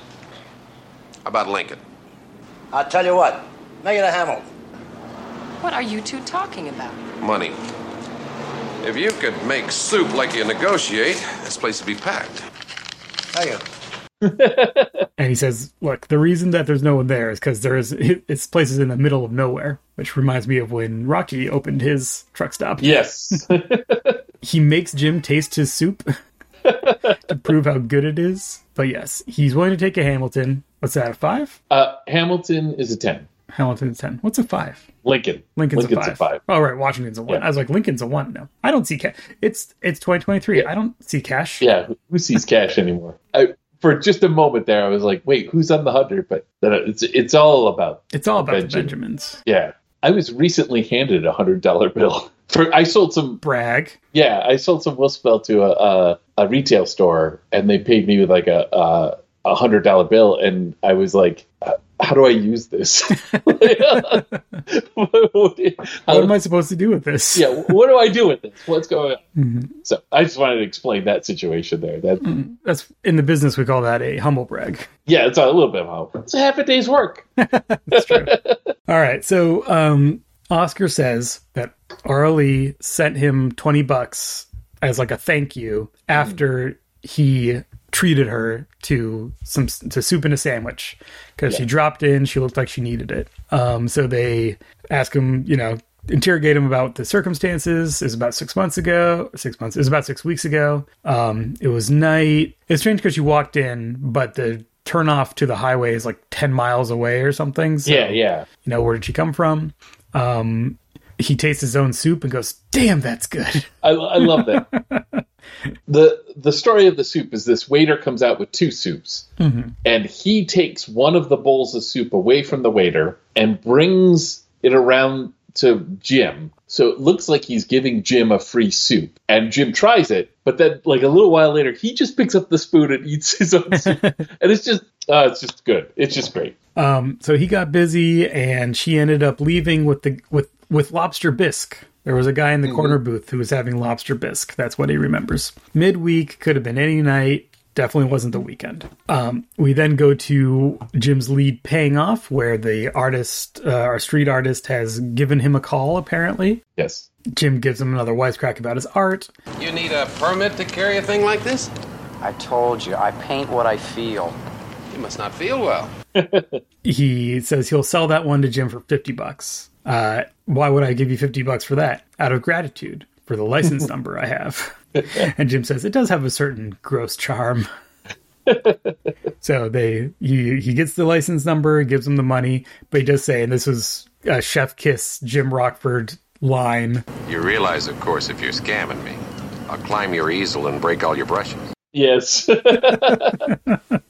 How about Lincoln? I'll tell you what. Make it a Hamilton. What are you two talking about? Money. If you could make soup like you negotiate, this place would be packed. Thank you. And he says, look, the reason that there's no one there is because it's places in the middle of nowhere, which reminds me of when Rocky opened his truck stop. Yes. He makes Jim taste his soup. To prove how good it is. But yes, he's willing to take a Hamilton. What's that, a 5? Hamilton is a 10. Hamilton's 10. What's a 5? Lincoln. Lincoln's a 5. Oh, right. Washington's a 1. Yeah. I was like, Lincoln's a 1. No, I don't see cash. It's 2023. Yeah. I don't see cash. Yeah, who sees cash anymore? For just a moment there, I was like, wait, who's on the 100? But it's all about... It's all about the Benjamins. Yeah. I was recently handed a $100 bill. I sold some... Brag. Yeah, I sold some Wilspell to a retail store, and they paid me with like a $100 bill, and I was like, how do I use this? What am I supposed to do with this? Yeah, what do I do with this? What's going on? Mm-hmm. So I just wanted to explain that situation there. That's in the business, we call that a humble brag. Yeah, it's a little bit of humble. It's a half a day's work. That's true. All right, so Oscar says that Aura Lee sent him $20 as like a thank you after he treated her to soup and a sandwich because she dropped in. She looked like she needed it. So they ask him, you know, interrogate him about the circumstances. It was about 6 months ago. 6 weeks ago. It was night. It's strange because she walked in, but the turn off to the highway is like 10 miles away or something. So, yeah. You know, where did she come from? He tastes his own soup and goes, damn, that's good. I love that. The story of the soup is this waiter comes out with two soups, mm-hmm. and he takes one of the bowls of soup away from the waiter and brings it around to Jim. So it looks like he's giving Jim a free soup, and Jim tries it. But then, like a little while later, he just picks up the spoon and eats his own soup, and it's just good. It's just great. So he got busy, and she ended up leaving with lobster bisque. There was a guy in the mm-hmm. corner booth who was having lobster bisque. That's what he remembers. Midweek, could have been any night. Definitely wasn't the weekend. We then go to Jim's lead paying off, where the artist, our street artist, has given him a call, apparently. Yes. Jim gives him another wisecrack about his art. You need a permit to carry a thing like this? I told you, I paint what I feel. You must not feel well. He says he'll sell that one to Jim for $50. Why would I give you $50 for that? Out of gratitude for the license number I have. And Jim says it does have a certain gross charm. So he gets the license number, gives him the money, but he does say, and this is a chef kiss Jim Rockford line. You realize, of course, if you're scamming me, I'll climb your easel and break all your brushes. Yes.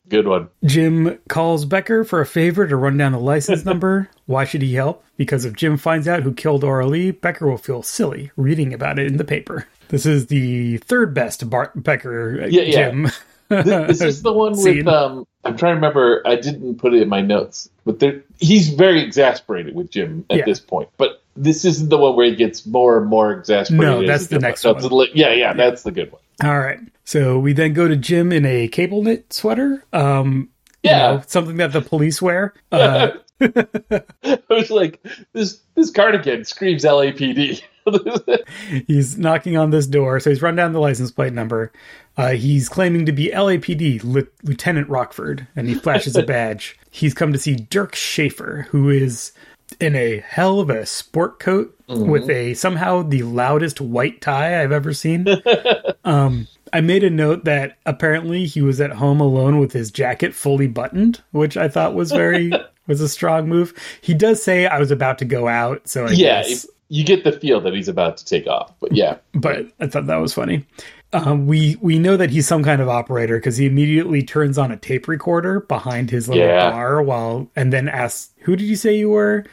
Good one. Jim calls Becker for a favor to run down the license number. Why should he help? Because if Jim finds out who killed Aura Lee, Becker will feel silly reading about it in the paper. This is the third best Becker Jim. This is the one with, I'm trying to remember, I didn't put it in my notes, but he's very exasperated with Jim at this point. But this isn't the one where he gets more and more exasperated. No, that's the next one. That's the good one. All right. So we then go to Jim in a cable knit sweater. Something that the police wear. I was like, this cardigan screams LAPD. He's knocking on this door. So he's run down the license plate number. He's claiming to be LAPD, Lieutenant Rockford. And he flashes a badge. He's come to see Dirk Schaefer, who is in a hell of a sport coat mm-hmm. with somehow the loudest white tie I've ever seen. I made a note that apparently he was at home alone with his jacket fully buttoned, which I thought was was a strong move. He does say, I was about to go out, so I guess. You get the feel that he's about to take off, but yeah. But I thought that was funny. We know that he's some kind of operator because he immediately turns on a tape recorder behind his little bar and then asks, who did you say you were?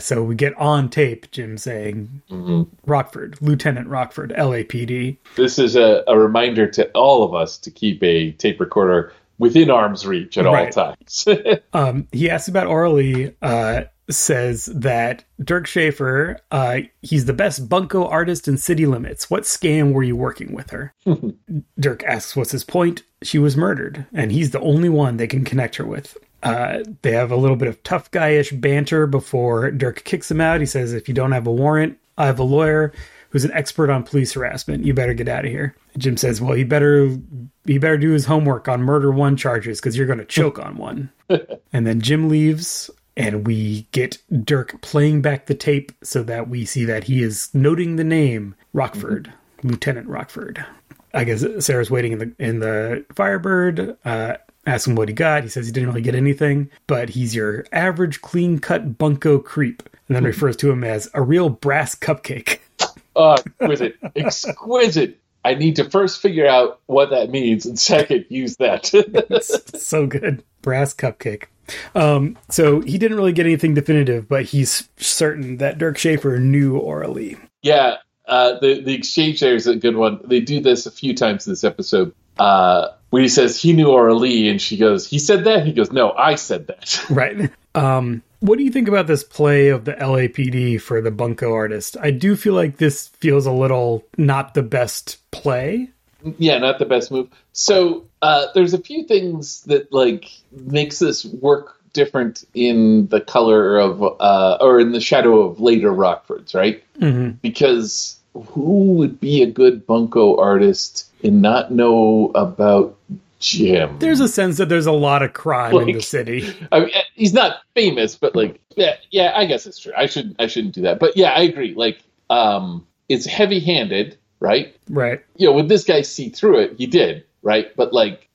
So we get on tape, Jim saying, mm-hmm. Rockford, Lieutenant Rockford, LAPD. This is a reminder to all of us to keep a tape recorder within arm's reach at all times. He asks about Aura Lee, says that Dirk Schaefer, he's the best bunco artist in city limits. What scam were you working with her? Dirk asks, what's his point? She was murdered, and he's the only one they can connect her with. They have a little bit of tough guy-ish banter before Dirk kicks him out. He says, if you don't have a warrant, I have a lawyer who's an expert on police harassment. You better get out of here. And Jim says, well, he better do his homework on murder one charges because you're going to choke on one. And then Jim leaves. And we get Dirk playing back the tape so that we see that he is noting the name Rockford, mm-hmm. Lieutenant Rockford. I guess Sarah's waiting in the Firebird. Ask him what he got. He says he didn't really get anything, but he's your average clean-cut bunco creep. And then refers to him as a real brass cupcake. Oh, exquisite. Exquisite. I need to first figure out what that means and second use that. It's so good. Brass cupcake. So he didn't really get anything definitive, but he's certain that Dirk Schaefer knew Aura Lee. Yeah, the exchange there is a good one. They do this a few times in this episode, where he says he knew Aura Lee, and she goes, he said that? He goes, no, I said that. Right. What do you think about this play of the LAPD for the bunco artist? I do feel like this feels a little not the best play. Yeah, not the best move. So there's a few things that makes this work different in the color of or in the shadow of later Rockfords, right? Mm-hmm. Because who would be a good bunco artist and not know about Jim? There's a sense that there's a lot of crime in the city. I mean, he's not famous, but yeah, I guess it's true. I shouldn't do that, but yeah, I agree. It's heavy-handed. Right? Right. You know, would this guy see through it? He did. right? But like,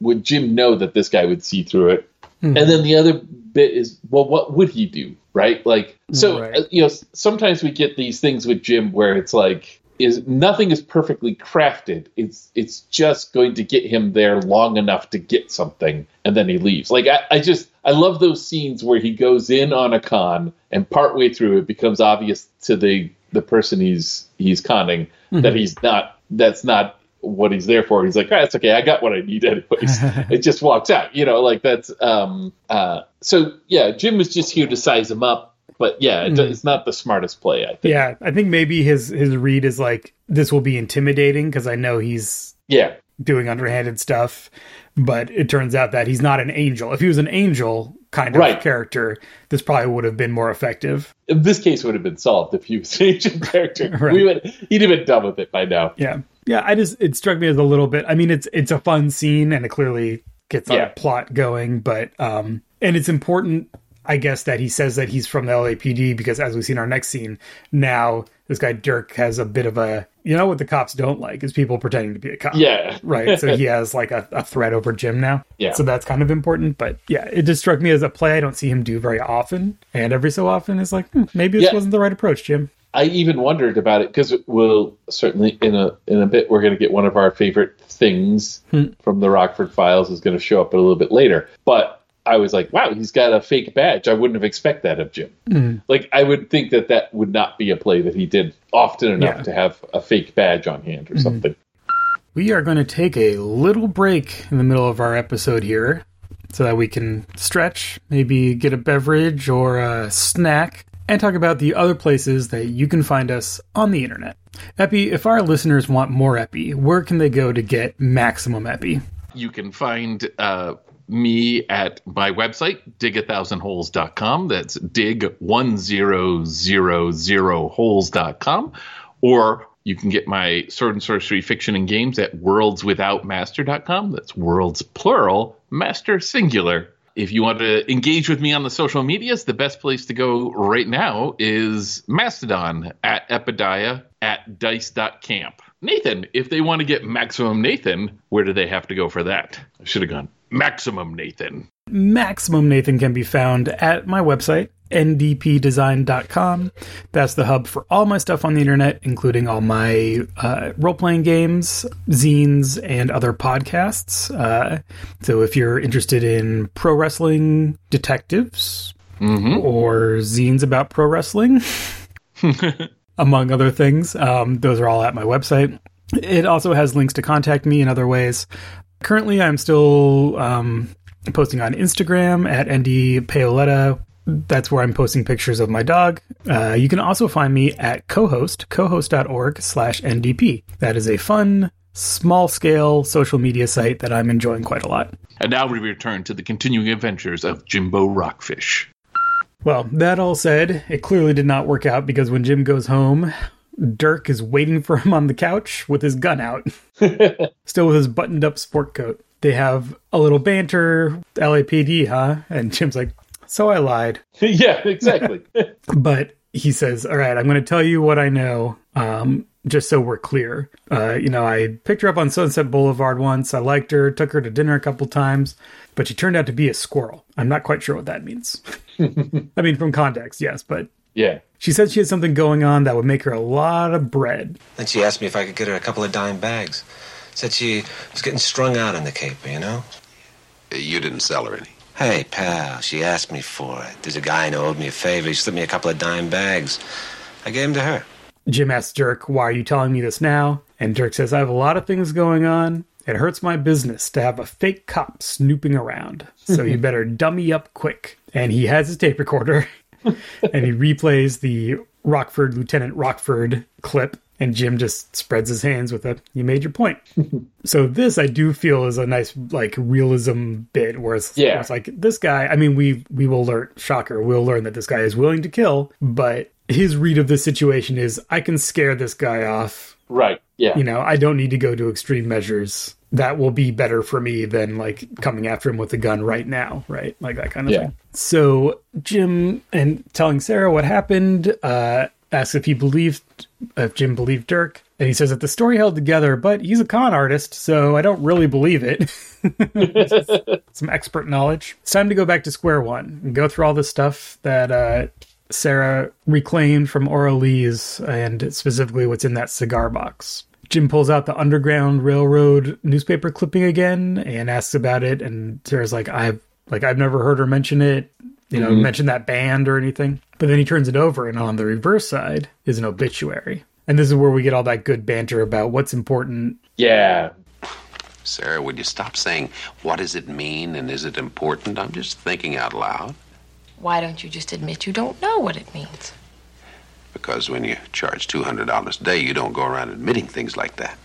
would Jim know that this guy would see through it? Mm-hmm. And then the other bit is, well, what would he do, right? Like, so, right. You know, sometimes we get these things with Jim where it's like, is nothing is perfectly crafted. It's just going to get him there long enough to get something, and then he leaves. Like, I love those scenes where he goes in on a con, and partway through it becomes obvious to the person he's conning mm-hmm. that that's not what he's there for. He's like, all right, it's okay, I got what I need anyways. It just walks out, you know, like that's so yeah, Jim was just here to size him up. But yeah, it's not the smartest play, I think. Yeah, I think maybe his read is like, this will be intimidating because I know he's doing underhanded stuff. But it turns out that he's not an angel. If he was an angel kind of character, this probably would have been more effective. This case would have been solved if he was an angel character. Right. He'd have been done with it by now. Yeah. Yeah, it struck me as a little bit. I mean, it's a fun scene and it clearly gets a plot going. But and it's important, I guess, that he says that he's from the LAPD because, as we see in our next scene, now this guy Dirk has a bit of a, you know what the cops don't like is people pretending to be a cop. Yeah. Right. So he has like a threat over Jim now. Yeah. So that's kind of important. But yeah, it just struck me as a play I don't see him do very often. And every so often it's like, maybe this wasn't the right approach, Jim. I even wondered about it because we'll certainly in a bit, we're going to get one of our favorite things from the Rockford Files is going to show up a little bit later. But I was like, wow, he's got a fake badge. I wouldn't have expected that of Jim. Like, I would think that would not be a play that he did often enough to have a fake badge on hand or something. We are going to take a little break in the middle of our episode here so that we can stretch, maybe get a beverage or a snack, and talk about the other places that you can find us on the internet. Epi, if our listeners want more Epi, where can they go to get maximum Epi? You can find me at my website, dig1000holes.com. That's dig1000holes.com. Or you can get my Sword and Sorcery Fiction and Games at worldswithoutmaster.com. That's worlds plural, master singular. If you want to engage with me on the social medias, the best place to go right now is Mastodon at Epidia at dice.camp. Nathan, if they want to get maximum Nathan, where do they have to go for that? I should have gone maximum Nathan. Maximum Nathan can be found at my website, ndpdesign.com. That's the hub for all my stuff on the internet, including all my role-playing games, zines, and other podcasts. So if you're interested in pro wrestling detectives or zines about pro wrestling, among other things, those are all at my website. It also has links to contact me in other ways. Currently, I'm still posting on Instagram at ND Paoletta. That's where I'm posting pictures of my dog. You can also find me at Cohost, cohost.org/NDP. That is a fun, small-scale social media site that I'm enjoying quite a lot. And now we return to the continuing adventures of Jimbo Rockfish. Well, that all said, it clearly did not work out because when Jim goes home, Dirk is waiting for him on the couch with his gun out, still with his buttoned-up sport coat. They have a little banter, LAPD, huh? And Jim's like, so I lied. Yeah, exactly. But he says, all right, I'm going to tell you what I know, just so we're clear. I picked her up on Sunset Boulevard once. I liked her, took her to dinner a couple times, but she turned out to be a squirrel. I'm not quite sure what that means. I mean, from context, yes, but... Yeah. She said she had something going on that would make her a lot of bread. Then she asked me if I could get her a couple of dime bags. Said she was getting strung out in the Cape, you know? You didn't sell her any. Hey, pal, she asked me for it. There's a guy who owed me a favor. He slipped me a couple of dime bags. I gave them to her. Jim asks Dirk, why are you telling me this now? And Dirk says, I have a lot of things going on. It hurts my business to have a fake cop snooping around. So you better dummy up quick. And he has his tape recorder. And he replays the Rockford, Lieutenant Rockford clip. And Jim just spreads his hands with a, you made your point. So this, I do feel, is a nice, like, realism bit where it's like, this guy, I mean, we will learn, shocker, we'll learn that this guy is willing to kill. But his read of the situation is, I can scare this guy off. Right, yeah. You know, I don't need to go to extreme measures. That will be better for me than, like, coming after him with a gun right now, right? Like, that kind of thing. So Jim, and telling Sarah what happened, asks if Jim believed Dirk. And he says that the story held together, but he's a con artist, so I don't really believe it. Some expert knowledge. It's time to go back to square one and go through all the stuff that Sarah reclaimed from Aura Lee's, and specifically what's in that cigar box. Jim pulls out the Underground Railroad newspaper clipping again and asks about it. And Sarah's like, I've never heard her mention it. You know, mention that band or anything. But then he turns it over, and on the reverse side is an obituary. And this is where we get all that good banter about what's important. Yeah. Sarah, would you stop saying, what does it mean and is it important? I'm just thinking out loud. Why don't you just admit you don't know what it means? Because when you charge $200 a day, you don't go around admitting things like that.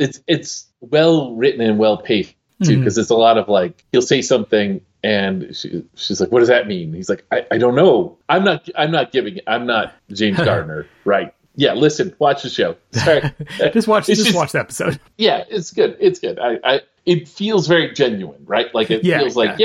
It's well written and well paced, too, because it's a lot of like, he'll say something and she's like, what does that mean? He's like, I don't know. I'm not giving it. I'm not James Gardner, right? Yeah, listen, watch the show. Sorry. just watch the episode. Yeah, it's good. It's good. It feels very genuine, right? Like it feels like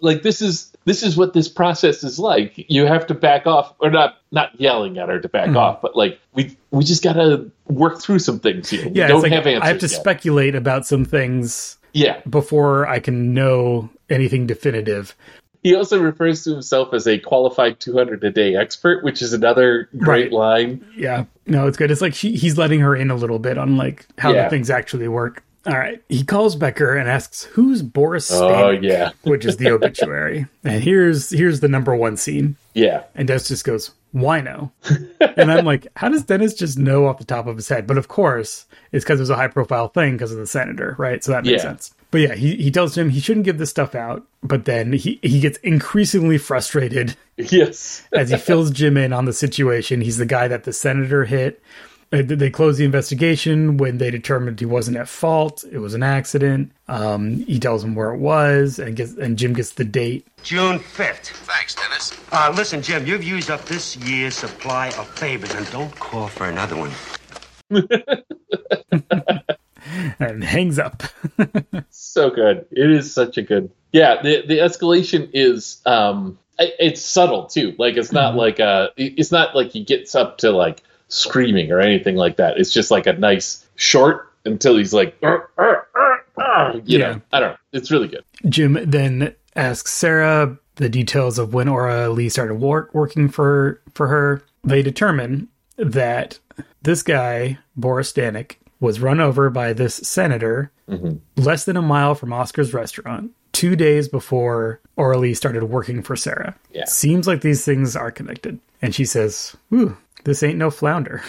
like this is what this process is like. You have to back off, or not yelling at her to back off, but like we just gotta work through some things here. Yeah, we don't have answers. I have to speculate about some things. Yeah. Before I can know anything definitive. He also refers to himself as a qualified 200 a day expert, which is another great line. Yeah. No, it's good. It's like he's letting her in a little bit on like how the things actually work. All right. He calls Becker and asks, who's Boris Spanik? Oh, yeah. Which is the obituary. And here's the number one scene. Yeah. And Dennis just goes, wino. And I'm like, how does Dennis just know off the top of his head? But of course, it's because it was a high profile thing because of the senator, right? So that makes sense. But yeah, he tells him he shouldn't give this stuff out, but then he gets increasingly frustrated. Yes. As he fills Jim in on the situation. He's the guy that the senator hit. They closed the investigation when they determined he wasn't at fault. It was an accident. He tells him where it was, and Jim gets the date. June 5th. Thanks, Dennis. Listen, Jim, you've used up this year's supply of favors, and don't call for another one. And hangs up. So good. It is such a good. Yeah, the escalation is it's subtle too. Like it's not like it's not like he gets up to like screaming or anything like that. It's just like a nice short until he's like you know. I don't know. It's really good. Jim then asks Sarah the details of when Aura Lee started working for her. They determine that this guy, Boris Spanik, was run over by this senator less than a mile from Oscar's restaurant 2 days before Aura Lee started working for Sarah. Yeah. Seems like these things are connected. And she says, "Whew, this ain't no flounder."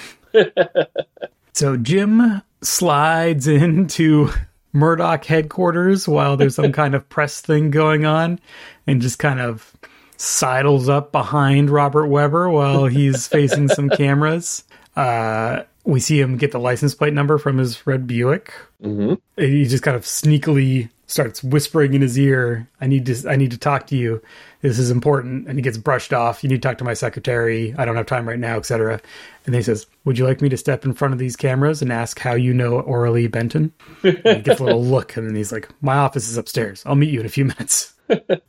So Jim slides into Murdoch headquarters while there's some kind of press thing going on and just kind of sidles up behind Robert Webber while he's facing some cameras. We see him get the license plate number from his red Buick. Mm-hmm. He just kind of sneakily starts whispering in his ear, I need to talk to you. This is important. And he gets brushed off. You need to talk to my secretary. I don't have time right now, etc. And then he says, would you like me to step in front of these cameras and ask how you know Aura Lee Benton? And he gets a little look. And then he's like, my office is upstairs. I'll meet you in a few minutes.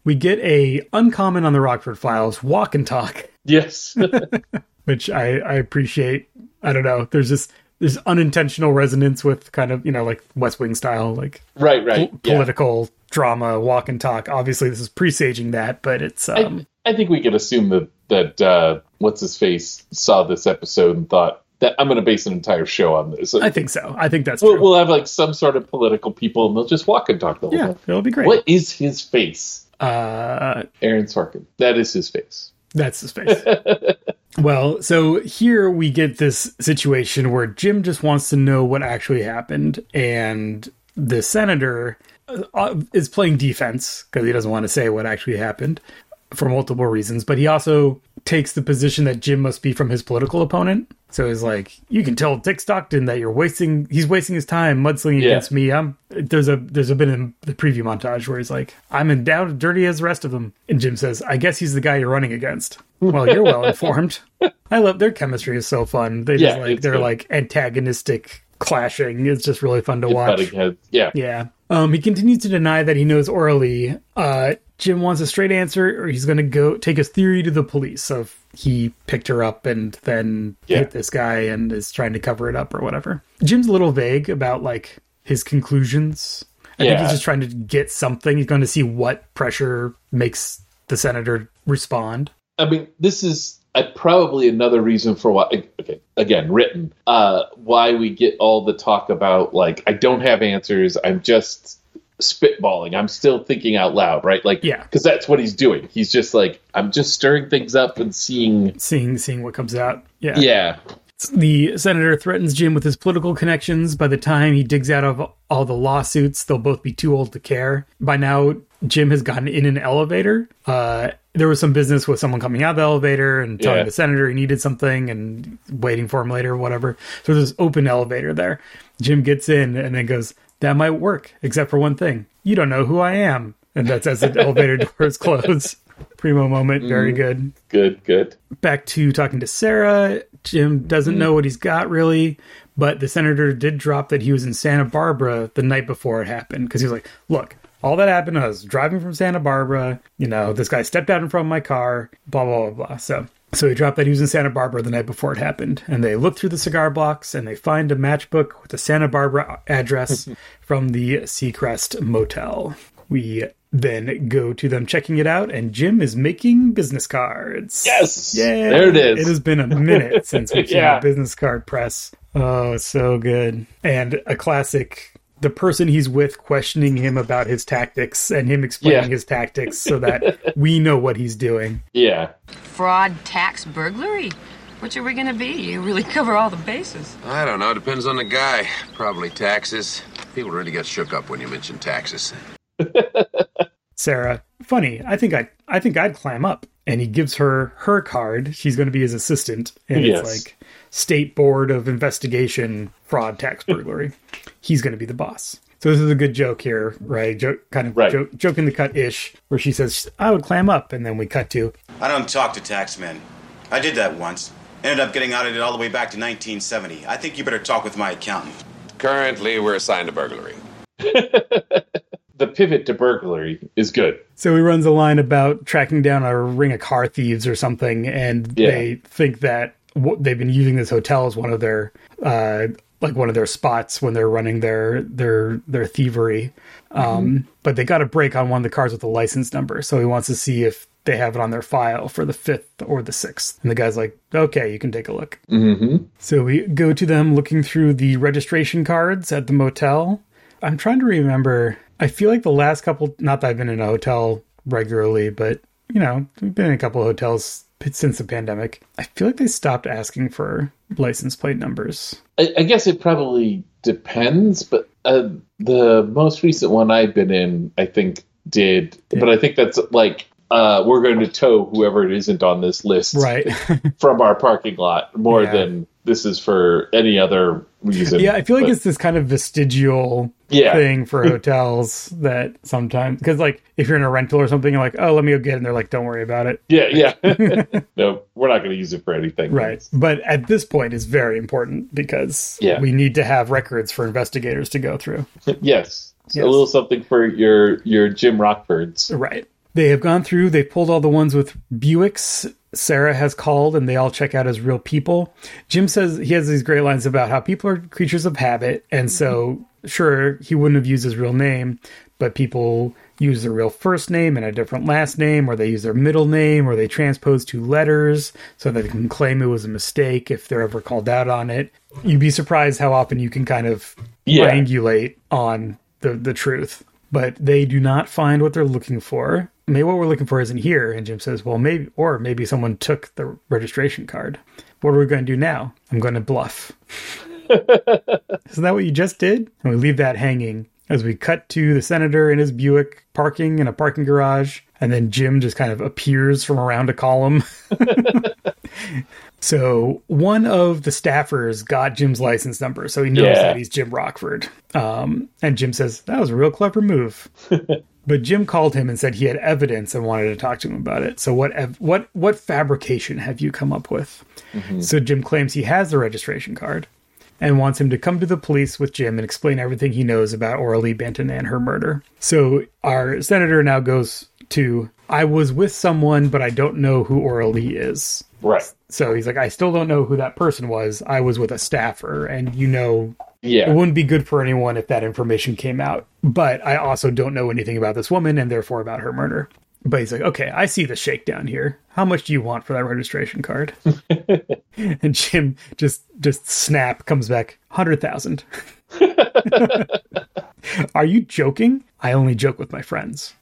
We get a uncommon on the Rockford Files walk and talk. Yes. Which I appreciate. I don't know. There's unintentional resonance with kind of, you know, like West Wing style, like political drama, walk and talk. Obviously, this is presaging that, but it's. I think we could assume that what's his face saw this episode and thought that I'm going to base an entire show on this. I think so. I think that's true. We'll have like some sort of political people, and they'll just walk and talk the whole time. It'll be great. What is his face? Aaron Sorkin. That is his face. That's his face. Well, so here we get this situation where Jim just wants to know what actually happened. And the senator is playing defense because he doesn't want to say what actually happened for multiple reasons. But he also takes the position that Jim must be from his political opponent. So he's like, you can tell Dick Stockton that he's wasting his time mudslinging against me. There's a bit in the preview montage where he's like, I'm in doubt, dirty as the rest of them. And Jim says, I guess he's the guy you're running against. Well, you're well informed. I love their chemistry is so fun. They just like, they're good. Like antagonistic clashing. It's just really fun to watch. Yeah. He continues to deny that he knows Aura Lee. Jim wants a straight answer, or he's going to go take his theory to the police of he picked her up and then hit this guy and is trying to cover it up or whatever. Jim's a little vague about like his conclusions. I think he's just trying to get something. He's going to see what pressure makes the senator respond. I mean, this is probably another reason for why, why we get all the talk about like, I don't have answers. I'm just spitballing. I'm still thinking out loud, right? Like, because that's what he's doing. He's just like, I'm just stirring things up and seeing what comes out. Yeah. The senator threatens Jim with his political connections. By the time he digs out of all the lawsuits, they'll both be too old to care. By now, Jim has gotten in an elevator. There was some business with someone coming out of the elevator and telling the senator he needed something and waiting for him later or whatever. So there's this open elevator there. Jim gets in and then goes, that might work, except for one thing. You don't know who I am. And that's as the elevator doors close. Primo moment. Very good. Good. Back to talking to Sarah. Jim doesn't know what he's got really, but the senator did drop that he was in Santa Barbara the night before it happened. Because he was like, look, all that happened, I was driving from Santa Barbara. You know, this guy stepped out in front of my car, blah, blah, blah, blah. So he dropped that he was in Santa Barbara the night before it happened. And they look through the cigar blocks and they find a matchbook with the Santa Barbara address from the Seacrest Motel. We then go to them checking it out, and Jim is making business cards. Yes! Yay! There it is. It has been a minute since we've seen a business card press. Oh, so good. And a classic, the person he's with questioning him about his tactics and him explaining his tactics so that we know what he's doing. Yeah. Fraud, tax, burglary? Which are we going to be? You really cover all the bases. I don't know. Depends on the guy. Probably taxes. People really get shook up when you mention taxes. Sarah, funny. I think I'd clam up. And he gives her her card. She's going to be his assistant. And it's like State Board of Investigation, fraud, tax, burglary. He's going to be the boss. So this is a good joke here, right? Joke in the cut-ish, where she says, I would clam up. And then we cut to, I don't talk to tax men. I did that once. Ended up getting audited all the way back to 1970. I think you better talk with my accountant. Currently, we're assigned to burglary. The pivot to burglary is good. So he runs a line about tracking down a ring of car thieves or something, and they think that they've been using this hotel as one of their spots when they're running their thievery. But they got a break on one of the cars with a license number, so he wants to see if they have it on their file for the 5th or the 6th. And the guy's like, okay, you can take a look. Mm-hmm. So we go to them looking through the registration cards at the motel. I'm trying to remember. I feel like the last couple, not that I've been in a hotel regularly, but, you know, we've been in a couple of hotels since the pandemic. I feel like they stopped asking for license plate numbers. I guess it probably depends, but the most recent one I've been in, I think, did. But I think that's like, we're going to tow whoever it isn't on this list from our parking lot more than this is for any other reason. Yeah, I feel like it's this kind of vestigial thing for hotels that sometimes, because like if you're in a rental or something, you're like, oh, let me go get it. And they're like, don't worry about it. Yeah. No, we're not going to use it for anything. Right. But at this point, it's very important because we need to have records for investigators to go through. Yes. A little something for your Jim Rockfords. Right. They have gone through, they've pulled all the ones with Buicks. Sarah has called and they all check out as real people. Jim says he has these great lines about how people are creatures of habit. And so, sure, he wouldn't have used his real name, but people use their real first name and a different last name, or they use their middle name, or they transpose 2 letters so that they can claim it was a mistake if they're ever called out on it. You'd be surprised how often you can kind of triangulate on the truth. But they do not find what they're looking for. Maybe what we're looking for isn't here. And Jim says, well, maybe someone took the registration card. What are we going to do now? I'm going to bluff. Isn't that what you just did? And we leave that hanging as we cut to the senator in his Buick parking in a parking garage. And then Jim just kind of appears from around a column. So one of the staffers got Jim's license number, so he knows that he's Jim Rockford. And Jim says, that was a real clever move. But Jim called him and said he had evidence and wanted to talk to him about it. So what fabrication have you come up with? Mm-hmm. So Jim claims he has the registration card. and wants him to come to the police with Jim and explain everything he knows about Aura Lee Benton and her murder. So our senator now goes to, I was with someone, but I don't know who Aura Lee is. Right. So he's like, I still don't know who that person was. I was with a staffer, and it wouldn't be good for anyone if that information came out. But I also don't know anything about this woman and therefore about her murder. But he's like, okay, I see the shakedown here. How much do you want for that registration card? And Jim just snap comes back, 100,000. Are you joking? I only joke with my friends.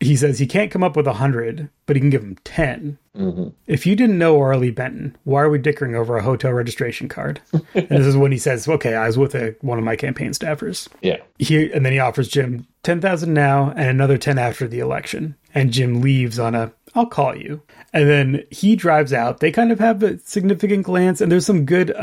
He says he can't come up with 100, but he can give him 10. Mm-hmm. If you didn't know Aura Lee Benton, why are we dickering over a hotel registration card? And this is when he says, okay, I was with one of my campaign staffers. Yeah. And then he offers Jim 10,000 now and another 10 after the election. And Jim leaves on a, I'll call you. And then he drives out. They kind of have a significant glance. And there's some good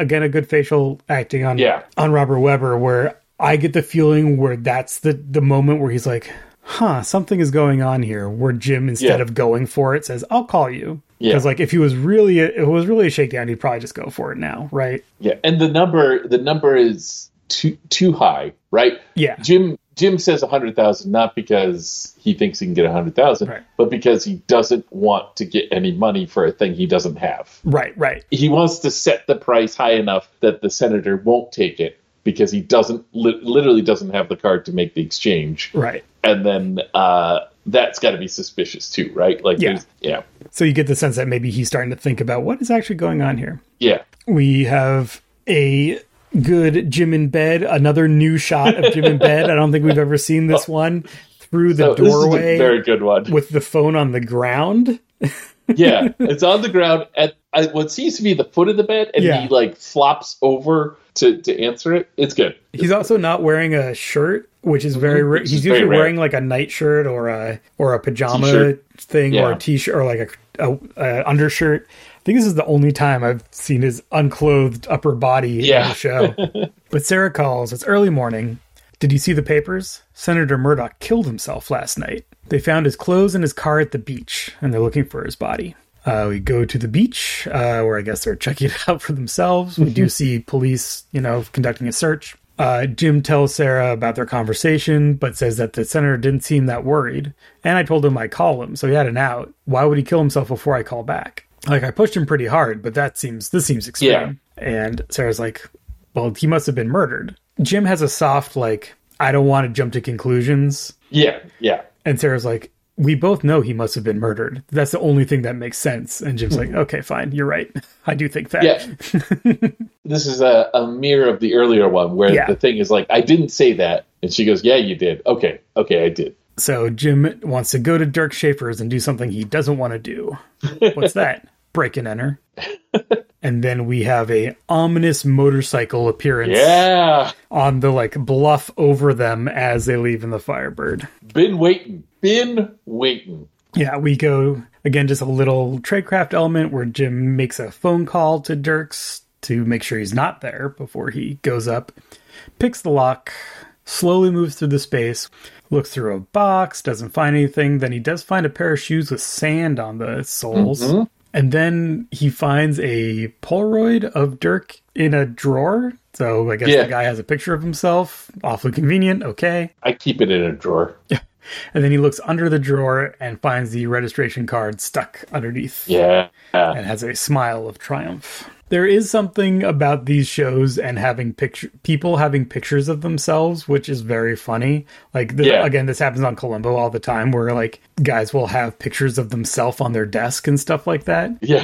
facial acting on Robert Webber, where I get the feeling where that's the moment where he's like, huh, something is going on here, where Jim, instead of going for it, says, I'll call you. Because like, if he was really, a shakedown, he'd probably just go for it now. Right. Yeah. And the number is too high. Right. Yeah. Jim says 100,000, not because he thinks he can get 100,000, right, but because he doesn't want to get any money for a thing he doesn't have. Right. Right. He wants to set the price high enough that the senator won't take it, because he literally doesn't have the card to make the exchange. Right. And then that's got to be suspicious too, right? Like, so you get the sense that maybe he's starting to think about what is actually going on here. Yeah. We have a good Jim in bed, another new shot of Jim in bed. I don't think we've ever seen this one through the doorway. This is a very good one. With the phone on the ground. Yeah, it's on the ground at what seems to be the foot of the bed, and he like flops over to answer it. It's good. He's also not wearing a shirt, which is very rare. He's usually wearing like a nightshirt or a pajama t-shirt thing, or a t-shirt, or like a undershirt. I think this is the only time I've seen his unclothed upper body in the show. But Sarah calls. It's early morning. Did you see the papers? Senator Murdoch killed himself last night. They found his clothes and his car at the beach, and they're looking for his body. We go to the beach, where I guess they're checking it out for themselves. We do see police, conducting a search. Jim tells Sarah about their conversation, but says that the senator didn't seem that worried. And I told him I'd call him, so he had an out. Why would he kill himself before I call back? Like, I pushed him pretty hard, but this seems extreme. Yeah. And Sarah's like, well, he must have been murdered. Jim has a soft, like, I don't want to jump to conclusions. Yeah, yeah. And Sarah's like, we both know he must have been murdered. That's the only thing that makes sense. And Jim's like, okay, fine, you're right. I do think that. Yeah. This is a mirror of the earlier one where the thing is like, I didn't say that. And she goes, yeah, you did. Okay, I did. So Jim wants to go to Dirk Schaefer's and do something he doesn't want to do. What's that? Break and enter. And then we have a ominous motorcycle appearance on the like bluff over them as they leave in the Firebird. Been waiting. Yeah, we go again, just a little tradecraft element where Jim makes a phone call to Dirk's to make sure he's not there before he goes up, picks the lock, slowly moves through the space, looks through a box, doesn't find anything. Then he does find a pair of shoes with sand on the soles. Mm-hmm. And then he finds a Polaroid of Dirk in a drawer. So I guess the guy has a picture of himself. Awfully convenient. Okay. I keep it in a drawer. And then he looks under the drawer and finds the registration card stuck underneath. Yeah. And has a smile of triumph. There is something about these shows and having people having pictures of themselves, which is very funny. Like, again, this happens on Columbo all the time, where like guys will have pictures of themselves on their desk and stuff like that. Yeah.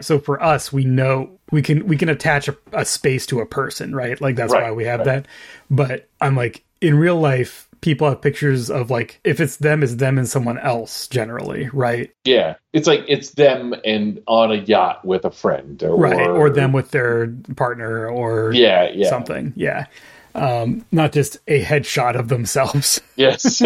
So for us, we know we can attach a space to a person, right? Like that's why we have that. But I'm like, in real life, people have pictures of, like, if it's them, it's them and someone else generally, right? Yeah. It's like, it's them and on a yacht with a friend. Or them with their partner or something. Yeah. Not just a headshot of themselves. Yes.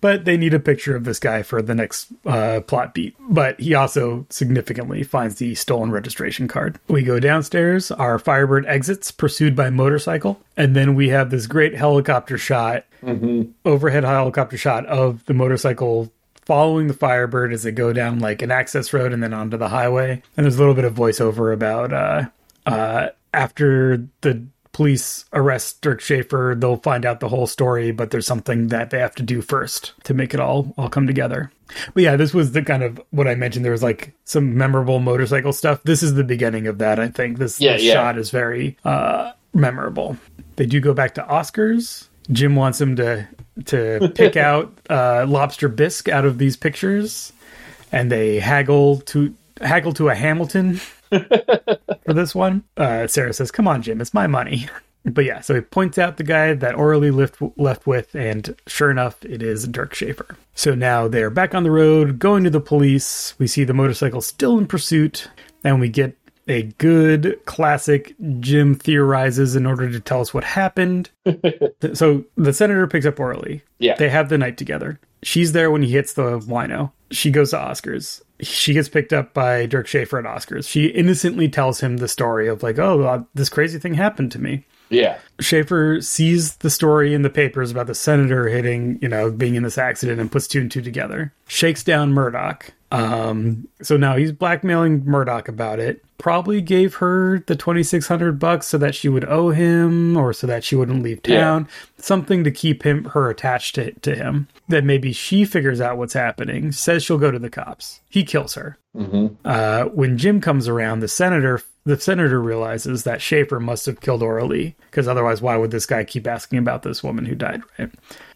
But they need a picture of this guy for the next plot beat. But he also significantly finds the stolen registration card. We go downstairs. Our Firebird exits, pursued by motorcycle. And then we have this great helicopter shot, overhead helicopter shot of the motorcycle following the Firebird as they go down like an access road and then onto the highway. And there's a little bit of voiceover about after the police arrest Dirk Schaefer, they'll find out the whole story, but there's something that they have to do first to make it all come together. But yeah, this was the kind of what I mentioned. There was like some memorable motorcycle stuff. This is the beginning of that, I think. This shot is very memorable. They do go back to Oscar's. Jim wants him to pick out lobster bisque out of these pictures, and they haggle to a Hamilton for this one. Sarah says, "Come on, Jim, it's my money." But yeah, so he points out the guy that Aura Lee left with, and sure enough, it is Dirk Schaefer. So now they're back on the road, going to the police. We see the motorcycle still in pursuit, and we get a good classic Jim theorizes in order to tell us what happened. So the senator picks up Aura Lee. Yeah. They have the night together. She's there when he hits the wino. She goes to Oscar's. She gets picked up by Dirk Schaefer at Oscar's. She innocently tells him the story of like, oh, this crazy thing happened to me. Yeah. Schaefer sees the story in the papers about the senator hitting, being in this accident, and puts two and two together. Shakes down Murdoch. So now he's blackmailing Murdoch about it. Probably gave her the $2,600 so that she would owe him, or so that she wouldn't leave town. Yeah. Something to keep her attached to him. Then maybe she figures out what's happening, says she'll go to the cops. He kills her. Mm-hmm. When Jim comes around, the senator realizes that Schaefer must have killed Aura Lee, because otherwise why would this guy keep asking about this woman who died, right?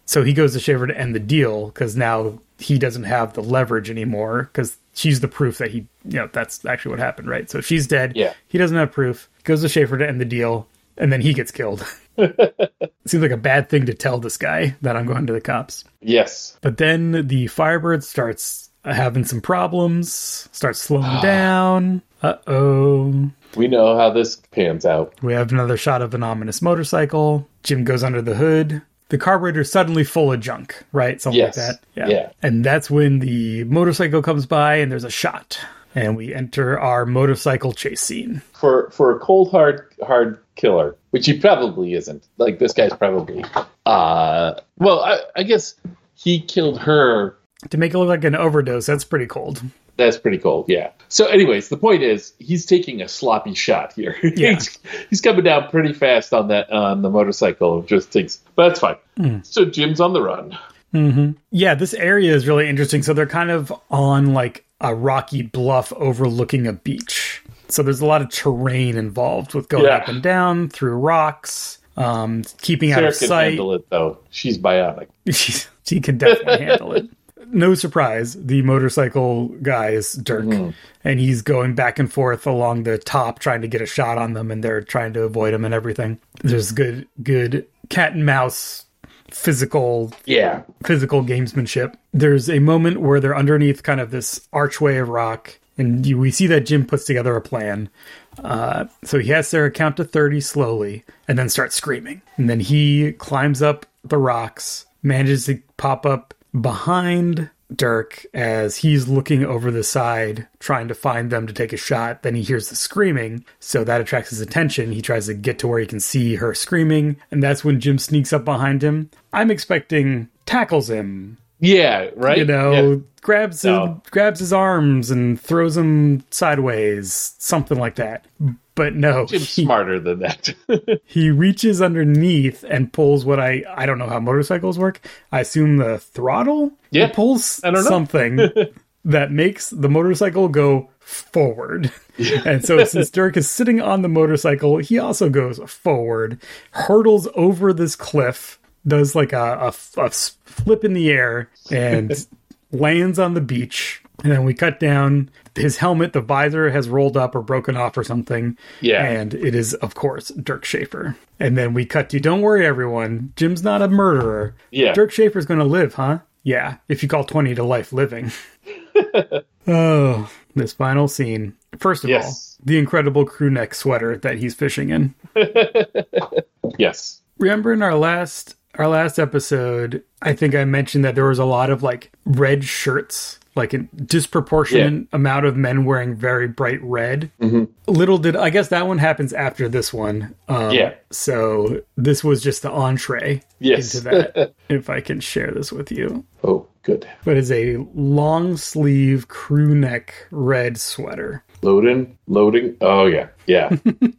So he goes to Schaefer to end the deal, because now he doesn't have the leverage anymore, because she's the proof that he, that's actually what happened, right? So she's dead. Yeah. He doesn't have proof. Goes to Schaefer to end the deal, and then he gets killed. It seems like a bad thing to tell this guy that I'm going to the cops. Yes. But then the Firebird starts having some problems, starts slowing down. Uh-oh. We know how this pans out. We have another shot of an ominous motorcycle. Jim goes under the hood. The carburetor's suddenly full of junk, right? Something like that. Yeah. And that's when the motorcycle comes by and there's a shot. And we enter our motorcycle chase scene. For a cold, hard killer, which he probably isn't. Like, this guy's probably... I guess he killed her... To make it look like an overdose, that's pretty cold. That's pretty cold, yeah. So anyways, the point is, he's taking a sloppy shot here. Yeah. he's coming down pretty fast on the motorcycle. Just thinks, but that's fine. Mm. So Jim's on the run. Mm-hmm. Yeah, this area is really interesting. So they're kind of on like a rocky bluff overlooking a beach. So there's a lot of terrain involved with going up and down through rocks, keeping Sarah out of sight. Sarah can handle it, though. She's bionic. She can definitely handle it. No surprise, the motorcycle guy is Dirk, and he's going back and forth along the top trying to get a shot on them, and they're trying to avoid him and everything. There's good cat and mouse physical gamesmanship. There's a moment where they're underneath kind of this archway of rock, and we see that Jim puts together a plan. So he has Sarah count to 30 slowly and then start screaming. And then he climbs up the rocks, manages to pop up behind Dirk as he's looking over the side trying to find them to take a shot. Then he hears the screaming, so that attracts his attention. He tries to get to where he can see her screaming, and that's when Jim sneaks up behind him. I'm expecting tackles him, grabs his arms and throws him sideways, something like that. But no, Jim's smarter than that. He reaches underneath and pulls what I don't know how motorcycles work. I assume the throttle? Yeah. He pulls something that makes the motorcycle go forward. Yeah. And so since Dirk is sitting on the motorcycle, he also goes forward, hurdles over this cliff, does like a flip in the air, and lands on the beach. And then we cut down. His helmet, the visor has rolled up or broken off or something. Yeah. And it is, of course, Dirk Schaefer. And then we cut to, don't worry, everyone. Jim's not a murderer. Yeah. Dirk Schaefer's going to live, huh? Yeah. If you call 20 to life living. Oh, this final scene. First of all, the incredible crew neck sweater that he's fishing in. Yes. Remember in our last episode, I think I mentioned that there was a lot of like red shirts, like a disproportionate amount of men wearing very bright red. Mm-hmm. I guess that one happens after this one. So this was just the entree into that. If I can share this with you. Oh, good. But it's a long sleeve crew neck red sweater. Loading. Oh, yeah. Yeah.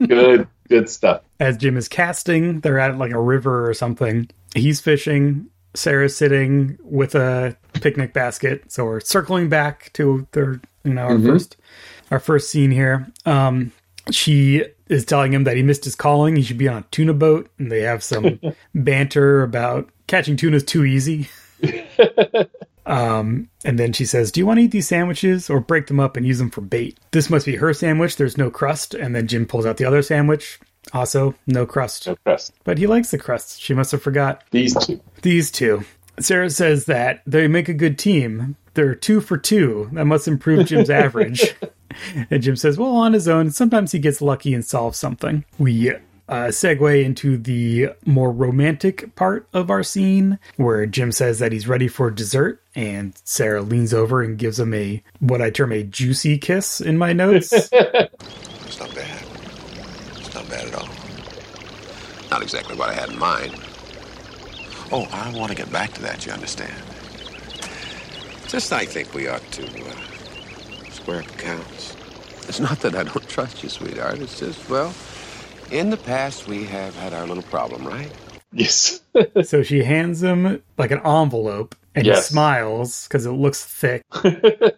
Good. Good stuff. As Jim is casting, they're at like a river or something. He's fishing. Sarah's sitting with a picnic basket. So we're circling back to their, you know, our first scene here. She is telling him that he missed his calling. He should be on a tuna boat. And they have some banter about catching tuna is too easy. And then she says, do you want to eat these sandwiches or break them up and use them for bait? This must be her sandwich. There's no crust. And then Jim pulls out the other sandwich. Also, no crust. No crust. But he likes the crust. She must have forgot. These two. Sarah says that they make a good team. They're 2 for 2. That must improve Jim's average. And Jim says, well, on his own, sometimes he gets lucky and solves something. We segue into the more romantic part of our scene, where Jim says that he's ready for dessert, and Sarah leans over and gives him a, what I term a juicy kiss in my notes. It's not bad. It's not bad at all. Not exactly what I had in mind. Oh, I want to get back to that, you understand? Just I think we ought to square up accounts. It's not that I don't trust you, sweetheart. It's just, well, in the past, we have had our little problem, right? Yes. So she hands him like an envelope, and he smiles because it looks thick. And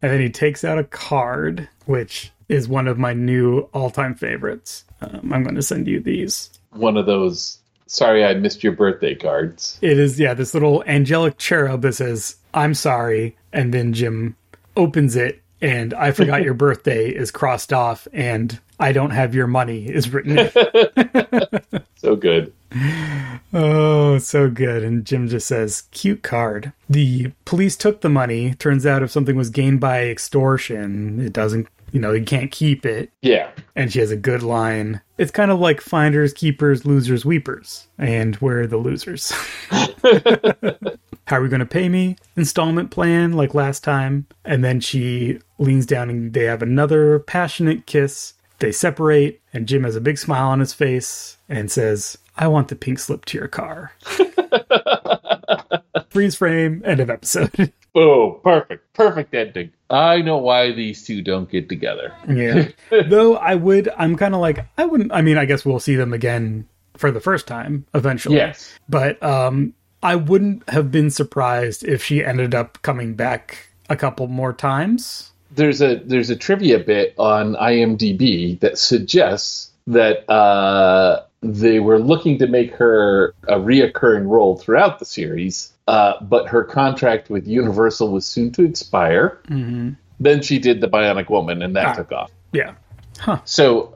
then he takes out a card, which is one of my new all-time favorites. I'm going to send you these. One of those, sorry, I missed your birthday cards. It is, yeah, this little angelic cherub that says, I'm sorry. And then Jim opens it, and I forgot your birthday is crossed off, and I don't have your money is written. So good. Oh, so good. And Jim just says, cute card. The police took the money. Turns out if something was gained by extortion, it doesn't, you know, you can't keep it. Yeah. And she has a good line. It's kind of like finders, keepers, losers, weepers. And we're the losers. How are we going to pay me? Installment plan like last time. And then she leans down and they have another passionate kiss. They separate, and Jim has a big smile on his face and says, I want the pink slip to your car. Freeze frame, end of episode. Oh, perfect. Perfect ending. I know why these two don't get together. Yeah. Though I guess we'll see them again for the first time eventually. Yes. But I wouldn't have been surprised if she ended up coming back a couple more times. There's a trivia bit on IMDb that suggests that they were looking to make her a reoccurring role throughout the series, but her contract with Universal was soon to expire. Mm-hmm. Then she did The Bionic Woman, and that took off. Yeah. Huh. So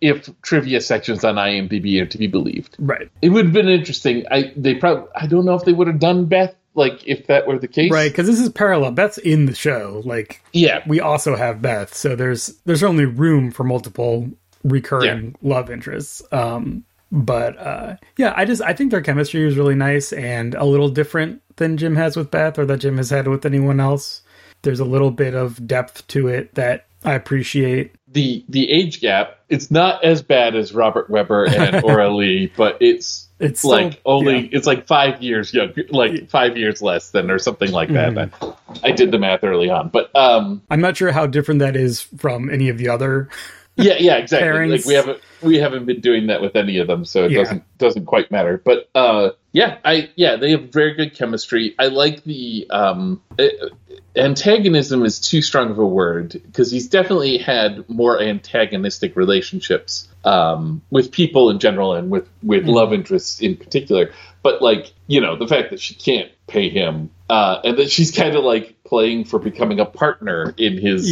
if trivia sections on IMDb are to be believed. Right. It would have been interesting. I don't know if they would have done Beth. Like, if that were the case. Right, because this is parallel. Beth's in the show. Like, yeah, we also have Beth. So there's only room for multiple recurring love interests. I think their chemistry was really nice and a little different than Jim has with Beth or that Jim has had with anyone else. There's a little bit of depth to it that I appreciate. The age gap, it's not as bad as Robert Webber and Aura Lee, but it's like still, only it's like 5 years younger, like 5 years less than, or something like that. Mm-hmm. I did the math early on, but I'm not sure how different that is from any of the other. Yeah, exactly. Parents. Like we haven't been doing that with any of them, so it doesn't quite matter. But they have very good chemistry. I like the antagonism is too strong of a word, because he's definitely had more antagonistic relationships with people in general and with love interests in particular. But like, you know, the fact that she can't pay him and that she's kind of like playing for becoming a partner in his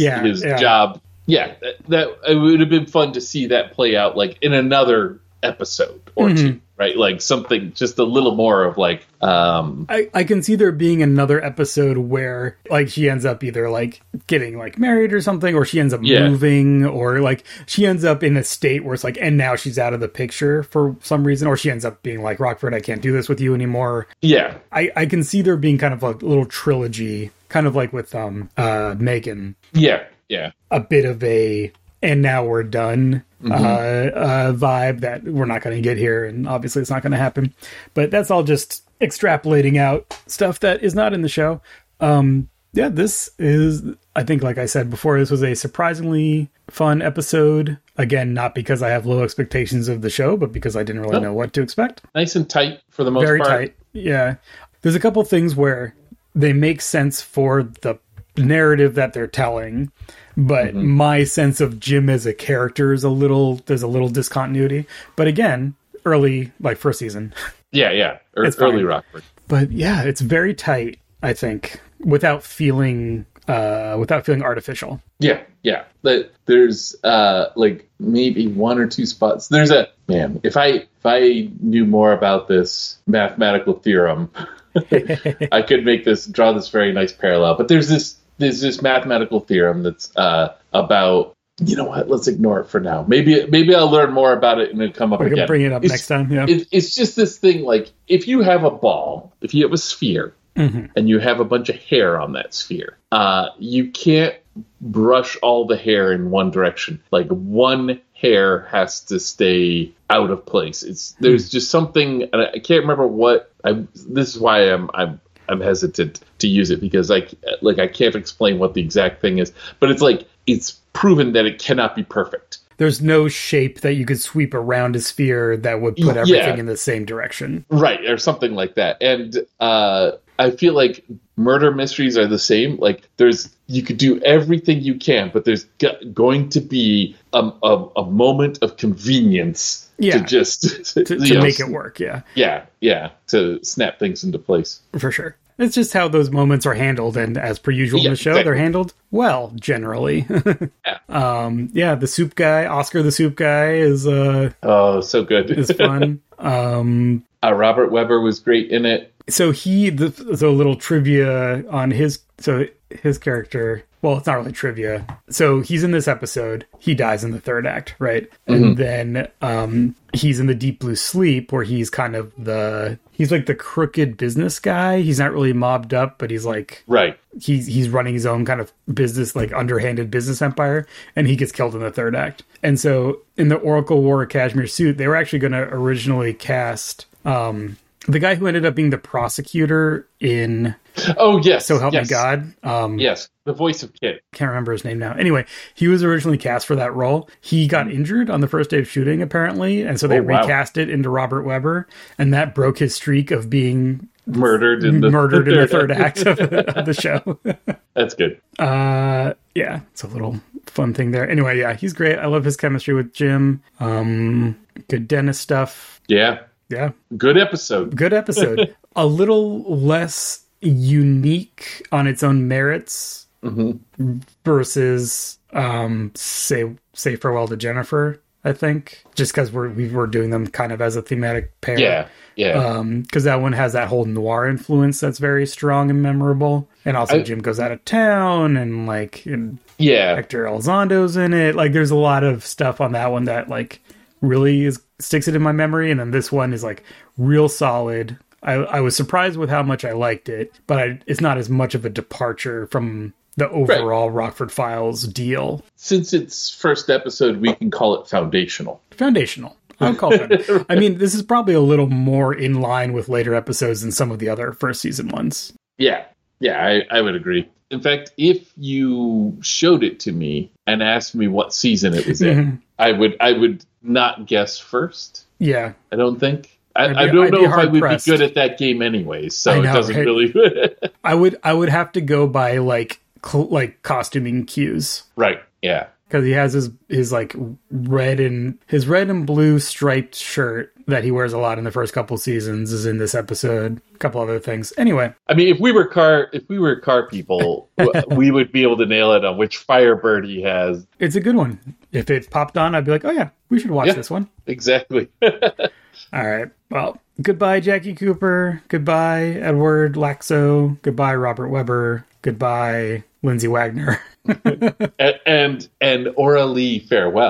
job. Yeah, that it would have been fun to see that play out, like, in another episode or two, right? Like, something just a little more of, like... I can see there being another episode where, like, she ends up either, like, getting, like, married or something, or she ends up moving, or, like, she ends up in a state where it's like, and now she's out of the picture for some reason, or she ends up being like, Rockford, I can't do this with you anymore. Yeah. I can see there being kind of a little trilogy, kind of like with Megan. Yeah. Yeah, a bit of a and now we're done vibe that we're not going to get here. And obviously it's not going to happen. But that's all just extrapolating out stuff that is not in the show. This is I think, like I said before, this was a surprisingly fun episode. Again, not because I have low expectations of the show, but because I didn't really know what to expect. Nice and tight for the most part. Very tight, yeah. There's a couple things where they make sense for the narrative that they're telling, but my sense of Jim as a character is there's a little discontinuity. But again, early, like first season. Yeah. Early Rockford. But yeah, it's very tight, I think, without feeling artificial. Yeah. But there's like maybe one or two spots. There's a man. If I knew more about this mathematical theorem, I could draw this very nice parallel. But there's this mathematical theorem that's about. You know what? Let's ignore it for now. Maybe I'll learn more about it and then come up again. We can bring it up next time. Yeah. It's just this thing, like, if you have a ball, if you have a sphere, and you have a bunch of hair on that sphere, you can't brush all the hair in one direction. Like, one hair has to stay out of place. There's just something, and I can't remember what. This is why I'm hesitant to use it, because I can't explain what the exact thing is. But it's like, it's proven that it cannot be perfect. There's no shape that you could sweep around a sphere that would put everything in the same direction. Right, or something like that. And I feel like murder mysteries are the same. Like, you could do everything you can, but there's going to be a moment of convenience to just... to make it work, yeah. Yeah, to snap things into place. For sure. It's just how those moments are handled, and as per usual in the show, they're handled well, generally. The soup guy, Oscar the soup guy, is... so good. Is fun. Robert Webber was great in it. So a little trivia on his character... Well, it's not really trivia. So he's in this episode. He dies in the third act, right? And then he's in the Deep Blue Sleep, where he's kind of he's like the crooked business guy. He's not really mobbed up, but he's like... Right. He's running his own kind of business, like underhanded business empire, and he gets killed in the third act. And so in the Oracle wore a cashmere suit. They were actually going to originally cast the guy who ended up being the prosecutor in... Oh, yes. So Help Me God. Yes. The voice of Kid. Can't remember his name now. Anyway, he was originally cast for that role. He got injured on the first day of shooting, apparently. And so they recast it into Robert Webber. And that broke his streak of being murdered in the third act of the show. That's good. It's a little fun thing there. Anyway, yeah, he's great. I love his chemistry with Jim. Good Dennis stuff. Yeah. Good episode. A little less... unique on its own merits versus say Farewell to Jennifer, I think, just because we're doing them kind of as a thematic pair, because that one has that whole noir influence that's very strong and memorable, and also Jim goes out of town, and Hector Elizondo's in it. Like, there's a lot of stuff on that one that like really sticks it in my memory, and then this one is like real solid. I was surprised with how much I liked it, but it's not as much of a departure from the overall Rockford Files deal. Since it's first episode, we can call it foundational. I'll call it. I mean, this is probably a little more in line with later episodes than some of the other first season ones. Yeah, I would agree. In fact, if you showed it to me and asked me what season it was in, I would not guess first. Yeah, I don't think. I don't know if I would be good at that game anyways, so it doesn't really... I would have to go by, like costuming cues. Right, yeah. Because he has his like, red and blue striped shirt that he wears a lot in the first couple seasons is in this episode. A couple other things. Anyway. I mean, if we were car people, we would be able to nail it on which Firebird he has. It's a good one. If it popped on, I'd be like, oh yeah, we should watch this one. Exactly. All right. Well, goodbye, Jackie Cooper. Goodbye, Edward Lakso. Goodbye, Robert Webber. Goodbye, Lindsay Wagner. and Aura Lee, farewell.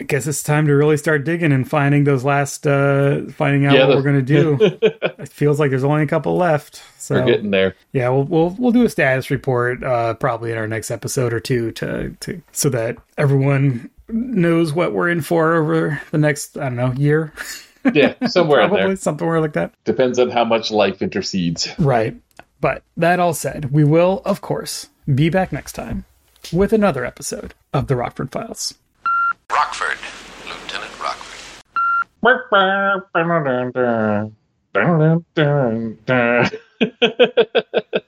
I guess it's time to really start digging and finding those last, finding out what we're going to do. It feels like there's only a couple left. So we're getting there. Yeah, we'll do a status report probably in our next episode or two to so that everyone knows what we're in for over the next, I don't know, year. Yeah, somewhere in there. Probably somewhere like that. Depends on how much life intercedes. Right. But that all said, we will, of course, be back next time with another episode of The Rockford Files. Rockford. Lieutenant Rockford.